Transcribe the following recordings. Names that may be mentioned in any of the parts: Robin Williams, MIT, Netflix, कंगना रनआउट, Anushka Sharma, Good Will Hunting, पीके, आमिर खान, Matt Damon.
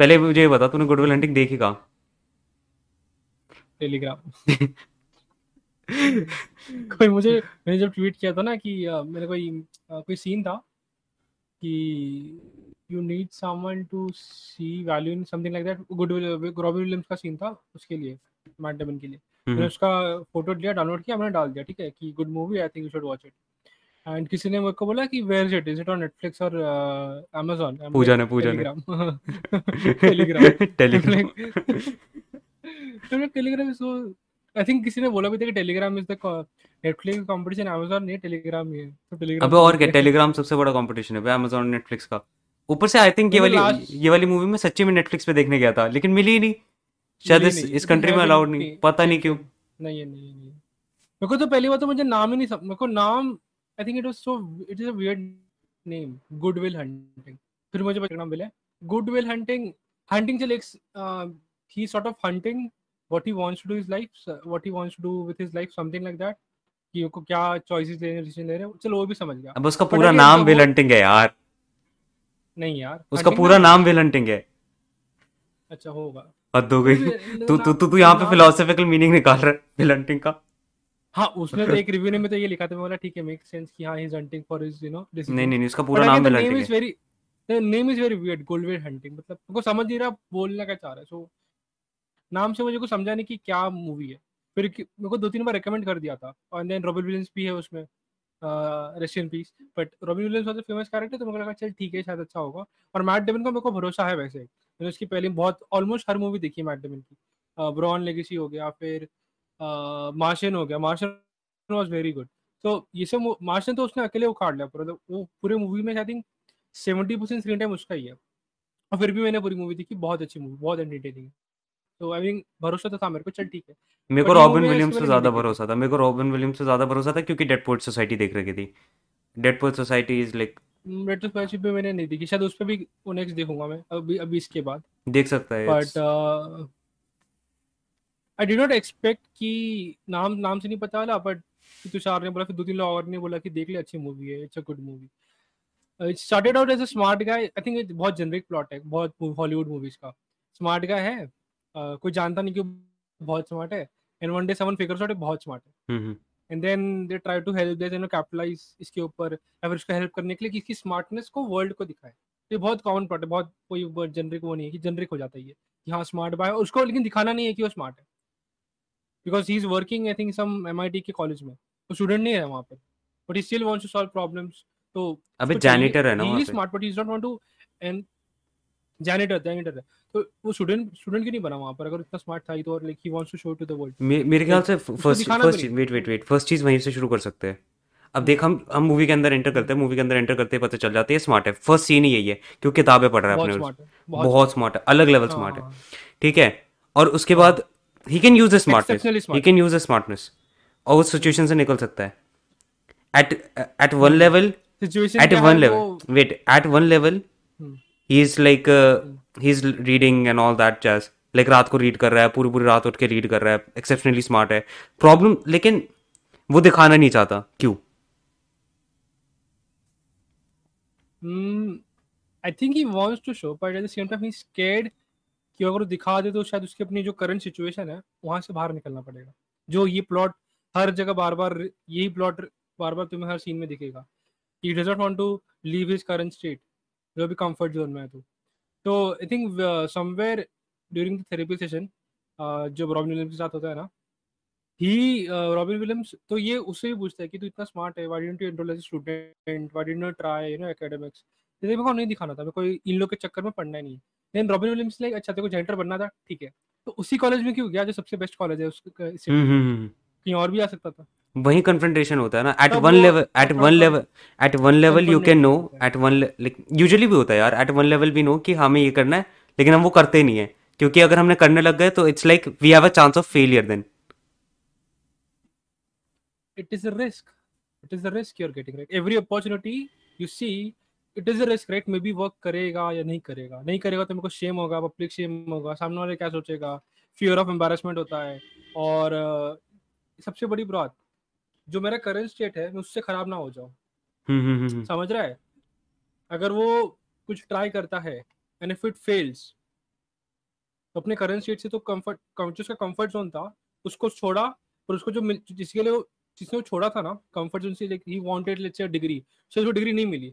पहले मुझे बता, तूने गुड विल हंटिंग देखी कहाँ? टेलीग्राम। कोई मैंने जब ट्वीट किया था ना कि मेरे कोई सीन था कि you need someone to see value in something like that, good will, Robin Williams का सीन था उसके लिए, मैट डेमन के लिए। मैंने उसका फोटो लिया, डाउनलोड किया, मैंने डाल दिया, ठीक है, कि good movie, I think you should watch it. And किसी ने मेरे को बोला कि where it, is it on Netflix और Amazon? Telegram. So I think किसी ने बोला भी था कि Telegram is the Netflix competition, Amazon नहीं, टेलीग्राम ही है। तो टेलीग्राम, अबे और क्या, टेलीग्राम सबसे बड़ा कंपटीशन है अमेज़न और नेटफ्लिक्स का। ऊपर से आई थिंक ये वाली मूवी मैं सच्ची में नेटफ्लिक्स पे देखने गया था, लेकिन मिली ही नहीं, शायद इस कंट्री में अलाउड नहीं, पता नहीं क्यों। नहीं, मेरे को तो पहली बार तो मुझे नाम ही नहीं, मेरे को नाम I think it is a weird name, Good Will Hunting. फिर मुझे पता नाम मिला Good Will Hunting, चल एक he sort of hunting what he wants to do his life, what he wants to do with his life, something like that, कि उसको क्या choices लेने, decision ले रहे हैं। चलो वो भी समझ गया। अब उसका पूरा नाम Will Hunting है यार। नहीं यार, उसका पूरा नाम Will Hunting है। अच्छा होगा, हद हो गई। तू यहाँ पे philosophical meaning निकाल रहा है Will Hunting का। हाँ, उसने तो एक रिव्यू में तो ये लिखा था, मैं बोला ठीक है, मेक सेंस कि हाँ, he is hunting for his, you know, this. नहीं, उसका पूरा नाम विल हंटिंग है। Name is very weird, good Will Hunting, मतलब उनको समझ नहीं रहा बोलना क्या चाह रहा है। सो नाम से मुझे को समझा नहीं कि क्या मूवी है। फिर मेरे को 2-3 बार रेकमेंड कर दिया था। और देन रॉबिन विलियम्स भी है उसमें, rest in peace, but Robin Williams was a famous character, तो मुझे लगा चल ठीक है, शायद अच्छा होगा। और मैट डेमन का मेरे को भरोसा है, वैसे मैंने उसकी पहले बहुत ऑलमोस्ट हर मूवी देखी मैट डेमन की। ब्रॉन लेगेसी हो गया, फिर मार्शियन हो गया, मार्शियन वाज वेरी गुड। तो ये सब मार्शियन तो उसने अकेले उखाड़ लिया पूरा, वो पूरे मूवी में आई थिंक 70% स्क्रीन टाइम उसका ही है। और फिर भी मैंने पूरी मूवी देखी, बहुत अच्छी मूवी, बहुत एंटरटेनिंग। तो आई थिंक भरोसा तो था मेरे को, चल ठीक है। मेरे को रॉबिन विलियम्स से ज्यादा भरोसा था, क्योंकि डेडपूल सोसाइटी देख रखी थी। Dead poets society is like retrospective पे मैंने नहीं देखी, शायद उस पे भी नेक्स्ट देखूंगा मैं, अभी इसके बाद देख सकता है। But I did not expect कि नाम से नहीं पता चला, बट तुषार ने बोला, फिर 2-3 लोग और ने बोला कि देख ले, अच्छी मूवी है, it's a good movie. It started out as a smart guy, I think बहुत जेनरिक प्लॉट है, बहुत हॉलीवुड मूवीज का। स्मार्ट गाय है, कोई जानता नहीं कि बहुत स्मार्ट है, and one day someone figures out बहुत स्मार्ट है, and then they try to help, they capitalise इसके ऊपर, या फिर उसको हेल्प करने के लिए कि इसकी स्मार्टनेस को वर्ल्ड को दिखाए। ये बहुत कॉमन प्लॉट है, बहुत कोई जेनरिक वो नहीं है कि जेनरिक हो जाता है ये कि हाँ स्मार्ट गाय, उसको लेकिन दिखाना नहीं है कि वो स्मार्ट है। Because he is working, I think, some MIT के college में, वो student नहीं है वहाँ पे, but he still wants to solve problems. तो अबे janitor है ना वहाँ पे, he is smart but he does not want to, and janitor है, तो वो student क्यों नहीं बना वहाँ पर? अगर इतना smart था ही तो, और like he wants to show to the world. मेरे ख्याल से first चीज़ वहीं से शुरू कर सकते हैं। अब देख, हम मूवी के अंदर एंटर करते हैं, पता चल जाता है स्मार्ट है। फर्स्ट सीन ही यही है, क्योंकि किताबें पढ़ रहा है अपने, बहुत स्मार्ट है, अलग लेवल स्मार्ट है, ठीक है। और उसके बाद he can use the smartness और उस सिचुएशन से निकल सकता है। at one level he is reading and all that jazz, like रात को रीड कर रहा है, पूरी रात उठ के रीड कर रहा है, एक्सेप्शनली स्मार्ट है। प्रॉब्लम लेकिन वो दिखाना नहीं चाहता, क्यों? I think he wants to show, but at the same time he's scared कि अगर वो दिखा दे तो शायद उसकी अपनी जो करंट सिचुएशन है वहां से बाहर निकलना पड़ेगा। जो ये प्लॉट हर जगह बार-बार, यही प्लॉट बार-बार तुम्हें हर सीन में दिखेगा। He does not want to leave his current state, जो भी कंफर्ट जोन में है। तो I think somewhere during the therapy session, जो रॉबिन विलियम्स के साथ होता है ना, रॉबिन विलियम्स तो ये उससे भी पूछता है कि तू इतना स्मार्ट है, why didn't you enrol as a student, why didn't you try, you know, academics. ये मेरे को नहीं दिखाना था, मेरे को इन लोग के चक्कर में पड़ना ही नहीं। देन रॉबिन विलियम्स लाइक, अच्छा तेरे को जैनिटर बनना था, ठीक है, तो उसी कॉलेज में क्यों गया जो सबसे बेस्ट कॉलेज है उसके, कहीं और भी आ सकता था। वही कन्फ्रंटेशन होता है ना, at one level you can know, at one, usually भी होता है यार, एट वन लेवल भी नो कि हमें ये करना है, लेकिन हम वो करते नहीं है, क्योंकि अगर हमने करने लग गए तो it's like we have a chance of failure, then it is a risk you are getting, right? Every opportunity you see it is a risk, right? Maybe work करेगा या नहीं करेगा तो मेरे को शेम होगा, पब्लिक शेम होगा, सामने वाले क्या सोचेगा, फियर ऑफ एम्बैरेसमेंट होता है। और सबसे बड़ी बात, जो मेरा करंट स्टेट है मैं उससे खराब ना हो जाऊँ, समझ रहा है? अगर वो कुछ ट्राई करता है एंड इफ इट फेल्स, अपने करंट स्टेट से तो कम्फर्ट, कंफर्ट जोन था उसको छोड़ा, और उसको जो जिसके लिए जिसने वो छोड़ा था ना कंफर्ट जोन से, like he wanted let's say degree, so उसको डिग्री नहीं मिली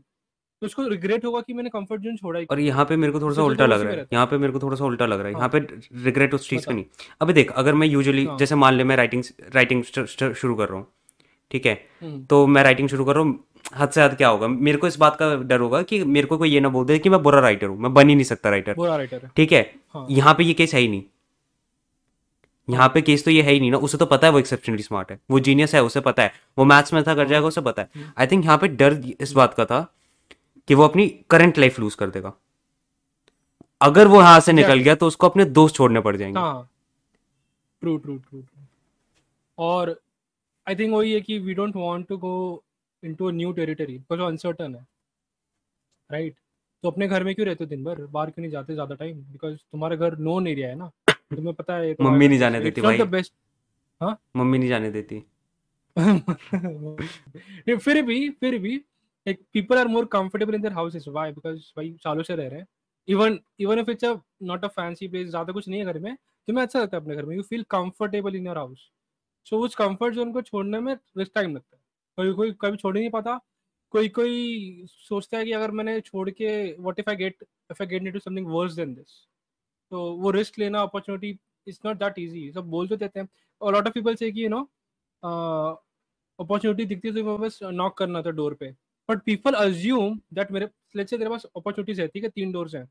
तो उसको रिग्रेट होगा कि मैंने कंफर्ट जोन छोड़ा ही। और यहाँ पे मेरे को थोड़ा सा उल्टा लग रहा है, यहाँ पे मेरे को थोड़ा सा उल्टा लग रहा है, यहाँ पे रिग्रेट उस चीज़ का नहीं। अबे देख, अगर मैं यूजुअली जैसे मान ले मैं राइटिंग शुरू कर रहा हूँ, ठीक है, तो मैं राइटिंग शुरू कर रहा हूँ, हद से हद क्या होगा, मेरे को इस बात का डर होगा कि मेरे को कोई ये ना बोल दे कि मैं बुरा राइटर हूँ, मैं बन ही नहीं सकता राइटर, ठीक है। यहाँ पे ये केस है ही नहीं, यहाँ पे केस तो ये है ही नहीं ना, उसे तो पता है वो एक्सेप्शनली स्मार्ट है, वो जीनियस है, उसे पता है वो मैथ्स में था कर जाएगा, उसे पता है। आई थिंक यहाँ पे डर इस बात का था कि वो अपनी करंट लाइफ लूज कर देगा, अगर वो यहाँ से निकल गया तो उसको अपने दोस्त छोड़ने पड़ जाएंगे। True true true. और आई थिंक वही है कि we don't want to go into a new territory because uncertain है, राइट? तो अपने घर में क्यों रहते हो दिन भर, बाहर क्यों नहीं जाते ज्यादा टाइम, बिकॉज़ तुम्हारे घर नोन एरिया है ना, तुम्हें पता है। मम्मी नहीं जाने देती भाई, बेस्ट। हाँ, मम्मी नहीं जाने देती। फिर भी like people are more comfortable in their houses, why? Because भाई सालों से रह रहे हैं, even if it's a not a fancy place, ज़्यादा कुछ नहीं है घर में, तुम्हें अच्छा लगता है अपने घर में, you feel comfortable in your house, so उस comfort zone को छोड़ने में टाइम लगता है। कोई कभी छोड़ ही नहीं पाता, कोई सोचता है कि अगर मैंने छोड़ के what if I get into something worse than this, तो वो रिस्क लेना, opportunity is not that easy, सब बोल तो देते हैं। और लॉट ऑफ पीपल से कि यू नो अपॉर्चुनिटी दिखती है तो बस नॉक करना था डोर पे, बट पीपल अज्यूम दैट मेरे लेट्स से तेरे पास अपॉर्चुनिटीज है, ठीक है, 3 doors हैं,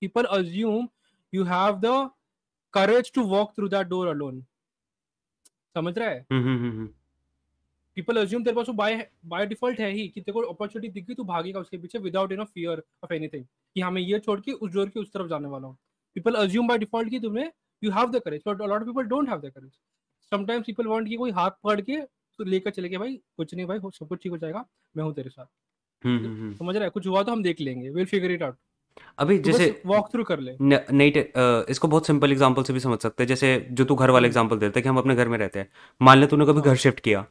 people assume you have the courage to walk through that door alone, समझ रहा है? पीपल अज्यूम तेरे पास वो बाय डिफॉल्ट है ही कि तेरे को अपॉर्चुनिटी दिख गई तो भागेगा उसके पीछे without in fear of anything कि हाँ मैं ये छोड़ के उस डोर के उस तरफ जाने वाला हूँ। People assume by default कि तुम्हें you have the courage, but a lot of people don't have the courage. Sometimes people want कि कोई हाथ पकड़ के तो लेकर चले गए, भाई कुछ नहीं भाई, सब कुछ ठीक हो जाएगा, मैं हूँ तेरे साथ, समझ रहा है, कुछ हुआ तो हम देख लेंगे, we'll figure it out. अभी तो जैसे वॉक थ्रू कर ले नहीं, इसको बहुत सिंपल एग्जांपल से भी समझ सकते हैं, जैसे जो तू घर वाला एग्जांपल देता है कि हम अपने घर में रहते हैं, मान ले तूने कभी घर शिफ्ट किया,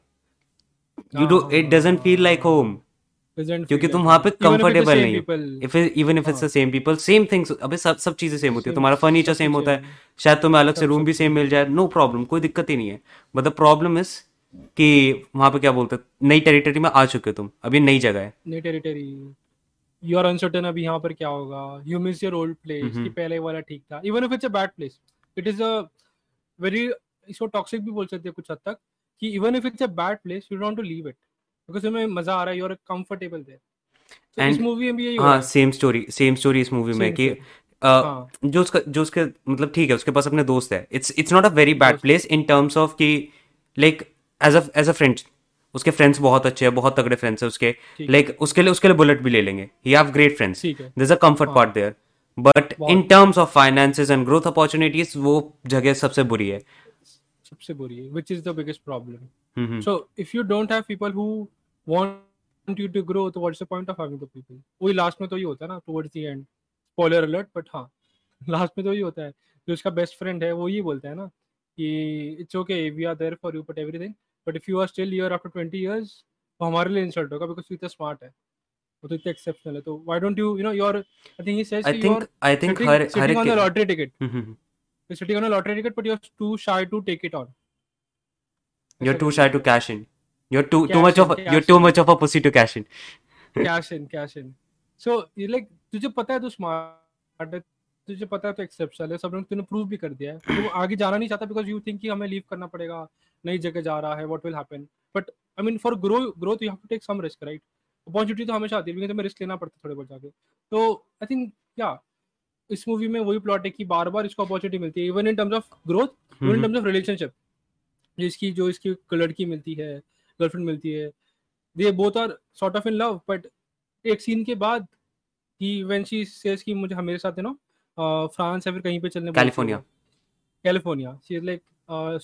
you do it doesn't feel like home क्योंकि तुम वहाँ पे कंफर्टेबल नहीं हो, even if it's the same people, same things, अबे सब चीजें सेम होती है, तुम्हारा फर्नीचर सेम होता है, शायद तुम्हें अलग से रूम भी सेम मिल जाए, नो प्रॉब्लम, कोई दिक्कत ही नहीं है, बट द प्रॉब्लम इज कि वहाँ पे क्या बोलते हैं, नई टेरिटरी में आ चुके हो तुम, अभी नई जगह है, नई टेरिटरी, यू आर अनसर्टेन अभी यहाँ पर क्या होगा, you miss your old place कि पहले वाला ठीक था, even if it's a bad place, it is a very, इसको टॉक्सिक भी बोल सकते हैं कुछ हद तक कि even if it's a bad place you don't to leave it because तुम्हें मजा आ रहा है, यू आर कंफर्टेबल देयर। तो इस मूवी में भी यही हुआ। हां, सेम स्टोरी इस मूवी में कि जो उसके मतलब ठीक है, उसके पास अपने दोस्त है, it's not a very bad place in terms of कि लाइक एज अ फ्रेंड, उसके फ्रेंड्स बहुत अच्छे हैं, बहुत तगड़े फ्रेंड्स हैं उसके, लाइक उसके लिए बुलेट भी ले लेंगे, he have great friends, there is a comfort part there, but in terms of finances and growth opportunities वो जगह सबसे बुरी है which is the biggest problem. So if you don't have people who want you to grow, so what's the point of having the people? वही last में तो ये होता है ना, towards the end, spoiler alert, but हाँ last में तो ये होता है, जो उसका बेस्ट फ्रेंड है वो ये बोलता है ना कि it's okay, we are there for you, but everything, but if you are still here after 20 years, वो हमारे लिए इंसल्ट होगा, because तू इतना smart है, वो तो इतना exceptional है, तो why don't you, you know, you're, I think he says, I think sitting on a lottery ticket, you're sitting on a lottery ticket, but you're too shy to take it on. You're too shy to cash in. You're too much of a pussy to cash in. cash in. So you're like, तुझे पता है तू smart है, तुझे पता है तू exceptional है, सब लोग तूने prove भी कर दिया है, तो आगे जाना नहीं चाहता because you think कि हमें leave करना पड़ेगा, नई जगह जा रहा है, what will happen? But I mean for growth you have to take some risk, right? Opportunity तो हमेशा आती है, लेकिन तुम्हें risk लेना पड़ता है थोड़े बहुत जाके। तो I think yeah, इस movie में वही plot है कि बार-बार इसको opportunity मिलती है, even in terms of growth, even in terms of relationship. जो इसकी लड़की मिलती है, गर्लफ्रेंड मिलती है, they both are sort of in love, but एक सीन के बाद ही व्हेन शी सेज कि मुझे मेरे साथ है ना फ्रांस या फिर कहीं पे चलने, California, she is like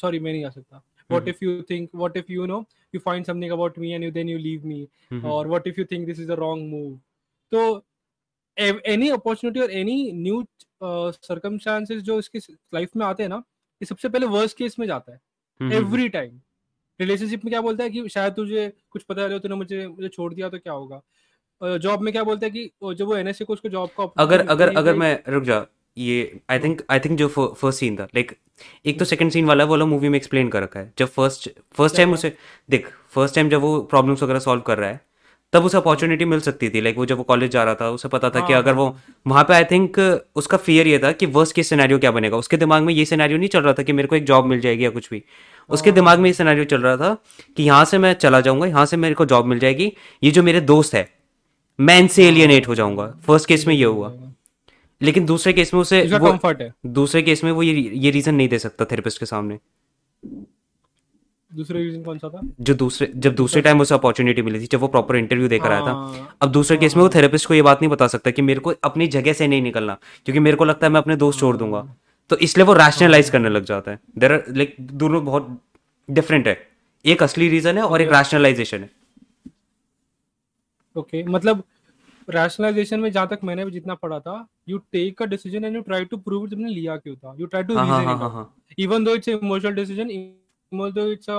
sorry मैं नहीं आ सकता, what if you think, what if you know you find something about me and you then you leave me, और what if you think this is the wrong move. तो any opportunity और any new circumstances जो इसकी life में आते हैं ना, ये सबसे पहले वर्स्ट केस में जाता है एवरी टाइम। रिलेशनशिप में क्या बोलता है कि शायद तुझे कुछ पता है, तूने मुझे छोड़ दिया तो क्या होगा, जॉब में क्या बोलते हैं कि जब वो एनएससी को उसको जॉब का अगर मैं रुक जा ये आई थिंक जो फर्स्ट सीन था लाइक एक तो सेकंड सीन वाला वो लोग मूवी में एक्सप्लेन कर रखा है। जब फर्स्ट टाइम उसे देख फर्स्ट टाइम जब वो प्रॉब्लम्स वगैरह सॉल्व कर रहा है तब उसे अपॉर्चुनिटी मिल सकती थी। लाइक वो जब वो कॉलेज जा रहा था उसे पता था कि अगर वो वहाँ पे आई थिंक उसका फियर ये था कि वर्स्ट केस सिनेरियो क्या बनेगा। उसके दिमाग में ये सिनेरियो नहीं चल रहा था कि मेरे को एक जॉब मिल जाएगी या कुछ भी। उसके दिमाग में ये सिनेरियो चल रहा था कि यहाँ से मैं चला जाऊंगा, यहाँ से मेरे को जॉब मिल जाएगी, ये जो मेरे दोस्त है मैं इनसे एलियनेट हो जाऊंगा। फर्स्ट केस में ये हुआ, लेकिन दूसरे केस में उसे कंफर्ट है। दूसरे केस में वो ये रीजन नहीं दे सकता थेरेपिस्ट के सामने। दूसरा रीजन कौन सा था? जो दूसरे टाइम उसे अपॉर्चुनिटी मिली थी जब वो प्रॉपर इंटरव्यू देकर आया था। अब दूसरे केस में वो थेरेपिस्ट को ये बात नहीं बता सकता कि मेरे को अपनी जगह से नहीं निकलना क्योंकि मेरे को लगता है मैं अपने दोस्त छोड़ दूंगा, तो इसलिए वो रैशनलाइज करने लग जाता है। देयर आर लाइक दोनों बहुत डिफरेंट है, एक असली रीजन है और एक रैशनलाइजेशन है। ओके मतलब रैशनलाइजेशन में जहाँ तक मैंने भी जितना पढ़ा था you take a decision and you try to prove तुमने लिया क्यों था, you try to reason it out even though it's emotional decision, even though it's a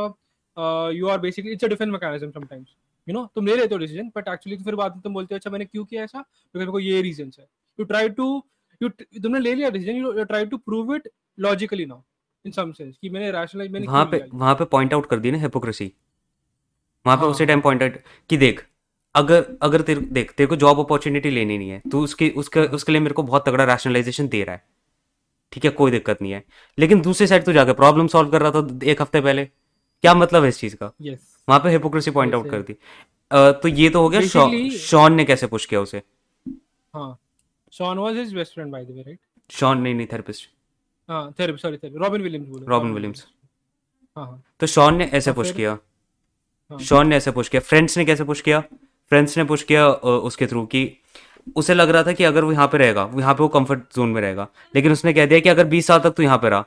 you are basically it's a defence mechanism sometimes you know. तुम ले रहे हो decision but actually फिर बाद में तुम बोलते हो अच्छा मैंने क्यों किया ऐसा, बिकॉज़ मेरे को ये रीजंस है। यू ट्राई टू यू तुमने ले लिया decision, you try to prove it logically now in some sense कि मैंने रैशनलाइज मैंने वहां पे पॉइंट आउट कर दी ना हिपोक्रेसी। वहां पे उसी टाइम पॉइंट आउट कि देख अगर तेरे को जॉब अपॉर्चुनिटी लेनी नहीं है तो उसके लिए मेरे को बहुत तगड़ा रैशनलाइजेशन दे रहा है, ठीक है कोई दिक्कत नहीं है, लेकिन दूसरी साइड तो जाकर प्रॉब्लम सॉल्व कर रहा था एक हफ्ते पहले, क्या मतलब है इस चीज का। वहां पे हिपोक्रेसी पॉइंट आउट कर दी। तो ये तो हो गया शॉन ने कैसे पुश किया उसे। Sean was his best friend by the way right. Shawn नहीं थेरेपिस्ट, रॉबिन विलियम्स। तो शॉन ने ऐसे पुश किया। फ्रेंड्स ने कैसे पुश किया? फ्रेंड्स ने पुश किया उसके थ्रू कि उसे लग रहा था कि अगर वो यहाँ पे रहेगा, यहाँ पे वो कंफर्ट जोन में रहेगा, लेकिन उसने कह दिया कि अगर 20 साल तक तू यहाँ पे रहा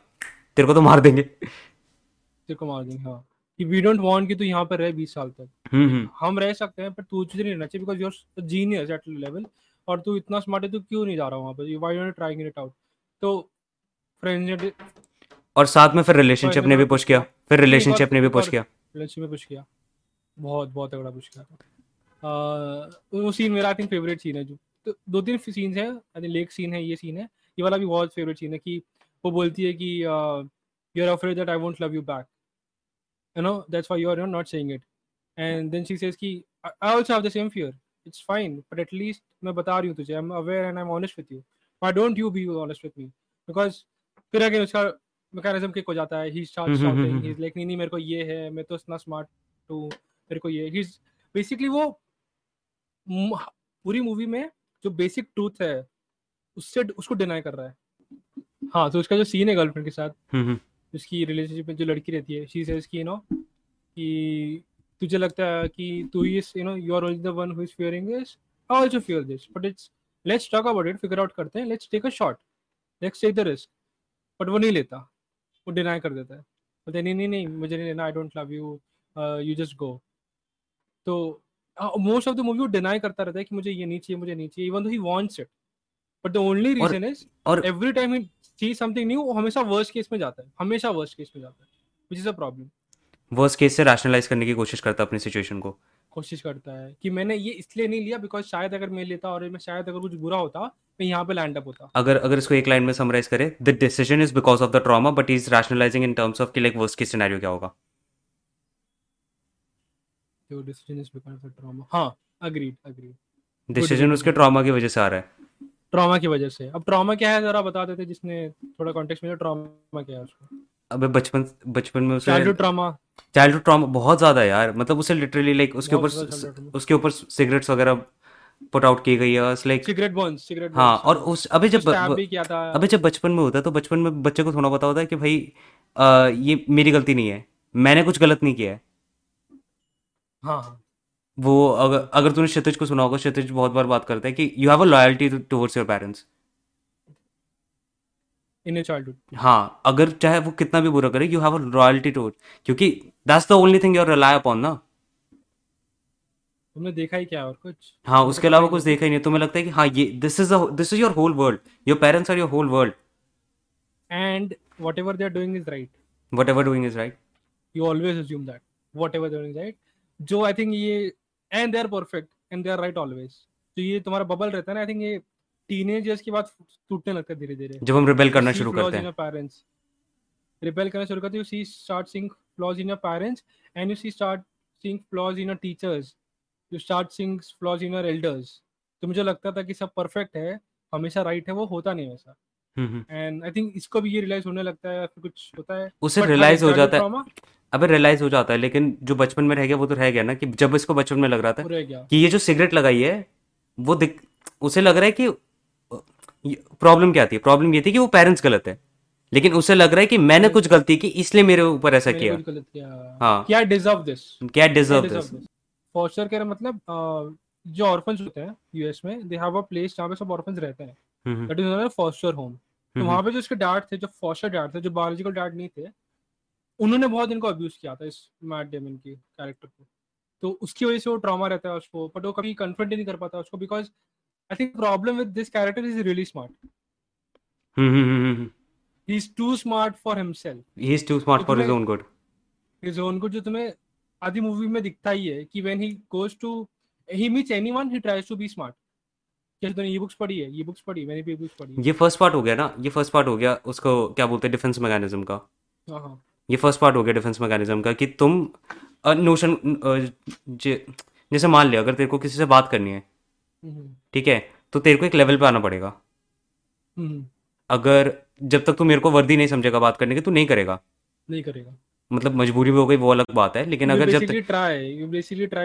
तेरे को तो मार देंगे हाँ। कि वी डोंट वांट कि तू यहाँ पे रहे 20 साल तक, हम रह सकते हैं पर तू तुझे नहीं रहना चाहिए because you are genius at level और तू इतना स्मार्ट है, तू क्यों नहीं जा रहा वहाँ पे, why are you trying it out. तो फ्रेंड्स ने और साथ में फिर रिलेशनशिप ने भी पुश किया, बहुत तगड़ा पुश किया। वो सीन मेरा आई थिंक फेवरेट सीन है। जो तो दो तीन सीन्स हैं, आई थिंक लेक सीन है, ये सीन है, ये वाला भी बहुत फेवरेट सीन है कि वो बोलती है कि you are afraid that I won't love you back you know that's why you are not saying it and then she says कि I also have the same fear it's fine but at least मैं बता रही हूँ तुझे, I am aware and I am honest with you, why don't you be honest with me. Because फिर again उसका mechanism kick हो जाता है, he starts shouting, he is like नहीं मेरे को ये है, मैं तो इतना स्मार्ट हूँ, मेरे को ये। ही इज बेसिकली वो पूरी मूवी में जो बेसिक ट्रूथ है उससे उसको डिनाई कर रहा है। हाँ तो उसका जो सीन है गर्लफ्रेंड के साथ, उसकी रिलेशनशिप में जो लड़की रहती है, शी सेज कि यू नो कि तुझे लगता है कि तू is you know you are only the one who is fearing this, I also fear this but it's let's talk about it, figure out करते हैं, let's take a shot, let's take the risk. But वो नहीं लेता, वो deny कर देता है, बोलते हैं नहीं मुझे नहीं लेना, I don't love you, you just go. तो मोस्ट ऑफ द मूवी वो डिनाई करता रहता है कि मुझे ये नहीं चाहिए, मुझे नहीं चाहिए, even though he wants it but the only reason is every time he see something new वो हमेशा वर्स्ट केस में जाता है, which is a problem. Worst case से रैशनलाइज करने की कोशिश करता है अपनी सिचुएशन को, कोशिश करता है कि मैंने ये इसलिए नहीं लिया बिकॉज शायद अगर मैं लेता और मैं शायद अगर कुछ बुरा होता मैं यहाँ पे लैंड अप होता। अगर इसको एक लाइन में समराइज करें, the decision is because of the trauma but he is rationalising in terms of कि लाइक वर्स्ट केस सिनेरियो क्या होगा। डिसीजन उसके ट्रॉमा की वजह से आ रहा है। ट्रॉमा की वजह से। अब ट्रॉमा क्या है जरा बता देते जिसने थोड़ा कॉन्टेक्स्ट में, ट्रॉमा क्या है उसको? अबे बचपन में उसे चाइल्डहुड ट्रॉमा बहुत ज्यादा यार, मतलब उसे लिटरली लाइक उसके ऊपर सिगरेट्स वगैरह पुट आउट की गई है, लाइक सिगरेट बर्न्स। हां और उस अबे जब बचपन में होता है तो बचपन में बच्चे को थोड़ा पता होता है कि भाई ये मेरी गलती नहीं है, मैंने कुछ गलत नहीं किया है। हाँ वो अगर तूने क्षितिज को सुना होगा, क्षितिज बहुत बार बात करता है कि you have a loyalty towards your parents in your childhood. हाँ अगर चाहे वो कितना भी बुरा करे, you have a loyalty towards, क्योंकि that's the only thing you are rely upon ना। तुमने देखा ही क्या और कुछ? हाँ उसके अलावा कुछ देखा ही नहीं, तुम्हें लगता है कि हाँ ये this is your whole world, your parents are your whole world and whatever they are doing is right, you always assume that whatever they are doing right जो आई थिंक ये and they are perfect and they are right always. तो ये तुम्हारा bubble रहता है ना, आई think ये teenagers के बाद टूटने लगता है धीरे धीरे, जब हम रिबेल करना शुरू करते हैं. पेरेंट्स रिबेल करना शुरू करते, you see start seeing flaws in your parents and you see start seeing flaws in your teachers, you start seeing flaws in your elders. तो मुझे लगता था कि सब perfect है, हमेशा right है, वो होता नहीं वैसा. And I think इसको भी ये realize होने लगता है, फिर कुछ होता है, उसे realize हो जाता है. अबे realize हो जाता है, लेकिन जो बचपन में रह गया वो तो रह गया ना. कि जब इसको बचपन में लग रहा था कि ये जो सिगरेट लगाई है वो उसे लग रहा है कि प्रॉब्लम क्या आती है. प्रॉब्लम ये थी कि वो पेरेंट्स गलत है, लेकिन उसे लग रहा है कि मैंने कुछ गलती की इसलिए मेरे ऊपर ऐसा किया. हाँ, क्या डिजर्व दिस, क्या डिजर्व दिस. फॉस्टर केयर मतलब जो ऑर्फन्स होते हैं यूएस में, दे हैव अ प्लेस जहाँ पे सब ऑर्फन्स रहते हैं, that is not a foster home. तो वहाँ पे जो इसके डैड थे, जो फॉस्टर डैड थे, जो बायोलॉजिकल डैड नहीं थे, उन्होंने बहुत इनको अब्यूज किया था, इस मैट डेमन के कैरेक्टर को. तो उसकी वजह से वो ट्रॉमा रहता है उसको, बट वो कभी कन्फ्रंट नहीं कर पाता उसको, because I think problem with this character is really smart. He's too smart for himself. He's too smart for his own good. His own good, जो तुम्हें आधी मूवी में दिखता ही है कि when he goes to, he meets anyone, he tries to be smart. क्या तुमने ये बुक्स पढ़ी है? ये बुक्स पढ़ी, मैंने भी बुक्स पढ़ी. ये फर्स्ट पार्ट हो गया ना, ये फर्स्ट पार्ट हो गया उसको क्या बोलते हैं, डिफेंस मैकेनिज्म का. हाँ, ये फर्स्ट पार्ट हो गया डिफेंस मैकेनिज्म का, कि तुम नोशन जैसे मान लिया अगर तेरे को किसी से बात करनी है, ठीक है, तो तेरे को एक लेवल पे आना पड़ेगा. अगर जब तक तू मेरे को वर्दी नहीं समझेगा बात करने की, तू नहीं करेगा, नहीं करेगा. मतलब मजबूरी भी हो गई वो अलग बात है, लेकिन अगर जब तक ट्राई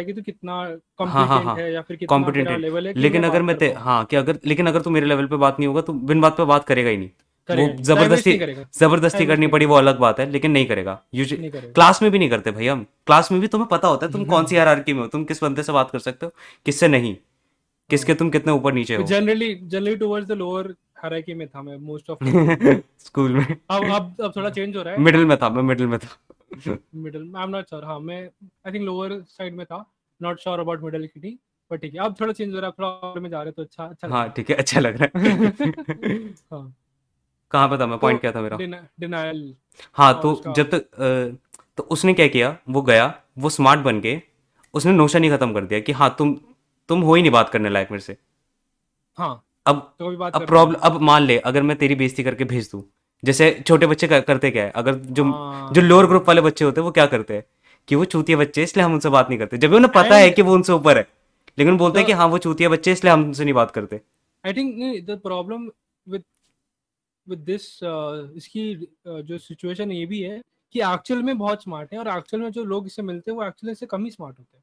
कि तू कितना कॉम्पिटेंट है या फिर कितना तेरा लेवल है. लेकिन अगर मैं लेकिन अगर तू मेरे लेवल पे बात नहीं होगा तो बिन बात पे बात करेगा ही नहीं. वो जबरदस्ती करनी पड़ी वो अलग बात है, लेकिन नहीं करेगा. यूजुअली क्लास में भी नहीं करते भाई, हम क्लास में भी तुम्हें पता होता है तुम कौन सी हायरार्की में हो, तुम किस बंदे से बात कर सकते हो, किससे नहीं, किसके तुम कितने ऊपर नीचे हो. Generally towards the lower hierarchy में था मैं मोस्ट ऑफ स्कूल में. अब थोड़ा चेंज हो रहा है. मिडिल में था middle, I am not sure. हां, मैं आई थिंक लोअर साइड में था, नॉट श्योर अबाउट मिडिल की थी, पर ठीक है अब थोड़ा चेंज हो रहा है, थोड़ा ऊपर में जा रहे तो अच्छा. हां ठीक है, अच्छा लग रहा है. हां, कहां पे था मैं, पॉइंट क्या था मेरा? डिनायल. हां, तो जब तक तो उसने क्या किया, वो गया, वो स्मार्ट बन के उसने नोशन ही खत्म कर दिया कि हां तुम हो ही नहीं बात करने लायक मेरे से. हां, अब प्रॉब्लम, अब मान ले अगर मैं तेरी बेइज्जती करके भेज दूं, जैसे छोटे बच्चे करते क्या है, अगर जो लोअर ग्रुप वाले बच्चे होते हैं वो क्या करते हैं कि वो चूतिया बच्चे इसलिए हम उनसे बात नहीं करते, जब उन्हें पता है कि वो उनसे ऊपर है, लेकिन बोलते हैं कि हाँ वो चूतिया बच्चे इसलिए हम उनसे नहीं बात करते. I think the problem with this, इसकी जो सिचुएशन ये भी है कि एक्चुअल में बहुत स्मार्ट है, और एक्चुअल में जो लोग इससे मिलते हैं वो एक्चुअली इससे कम ही स्मार्ट होते हैं.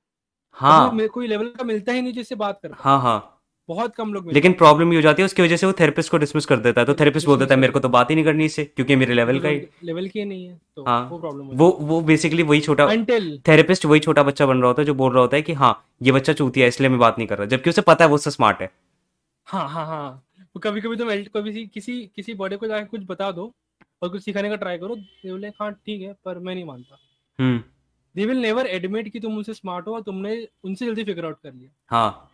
हाँ, कोई लेवल का मिलता ही नहीं जिससे बात करते. हाँ हाँ, बहुत कम लोग. लेकिन प्रॉब्लम ये हो जाती है उसकी वजह से वो थेरेपिस्ट को डिसमिस कर देता है. तो थेरेपिस्ट बोल देता है मेरे को तो बात ही नहीं करनी इससे क्योंकि मेरे लेवल की नहीं है. तो हाँ, वो प्रॉब्लम वो बेसिकली वही छोटा थेरेपिस्ट वही छोटा बच्चा बन रहा होता है जो बोल रहा होता है कि हाँ ये बच्चा चूतिया है इसलिए मैं बात नहीं कर रहा, जबकि उसे पता है वो उससे स्मार्ट है. हाँ हाँ हाँ, कभी कभी तो कभी किसी बड़े को जाके कुछ बता दो और कुछ सिखाने का ट्राई करो, बोले हाँ ठीक है पर मैं नहीं मानता. दे विल नेवर एडमिट कि तुम उनसे स्मार्ट हो और तुमने उनसे जल्दी फिगर आउट कर लिया. हाँ,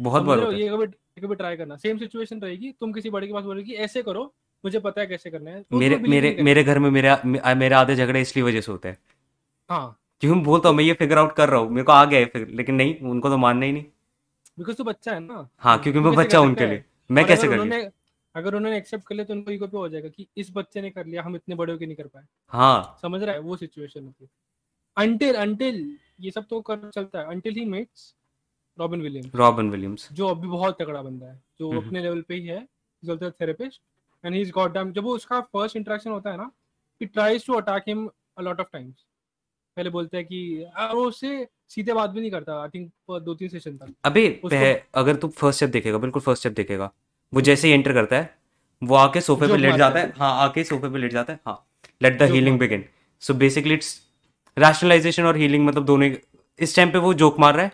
बहुत बार होता है ये. कभी ट्राई करना, सेम सिचुएशन रहेगी, तुम किसी बड़े के पास बोलोगे ऐसे करो मुझे पता है कैसे करना है. मेरे घर में मेरा आधे झगड़े इसलिए वजह से होते हैं. हाँ, क्यों बोलता हूँ मैं ये फिगर आउट कर रहा हूँ, मेरे को आ गया है, लेकिन नहीं उनको तो मानना ही नहीं, बिकॉज तो बच्चा है ना. हाँ, क्योंकि मैं बच्चा उनके लिए मैं कैसे करूँ. अगर उन्होंने एक्सेप्ट कर लिया तो उनको ईगो पे हो जाएगा कि इस बच्चे ने कर लिया, हम इतने बड़े होके नहीं कर पाए. हाँ, समझ रहा है वो सिचुएशन होती है. Until ये सब तो कर चलता है until he meets Robin Williams, जो अभी बहुत तगड़ा बंदा है, जो अपने लेवल पे ही है, जो है therapist, and he's got damn. जब वो उसका फर्स्ट इंटरेक्शन होता है ना, he tries to attack him a lot of times. पहले बोलता है कि वो उससे सीधे बात भी नहीं करता. आई थिंक 2-3 सेशन तक. अबे अगर तू फर्स्ट स्टेप देखेगा, बिल्कुल फर्स्ट स्टेप देखेगा, वो जैसे ही एंटर करता है वो आके सोफे पे लेट जाता है. हाँ, आके सोफे पे लेट जाता है. हाँ, let the healing begin. So basically it's rationalisation और हीलिंग, मतलब दोनों. इस टाइम पे वो जोक मार रहा है,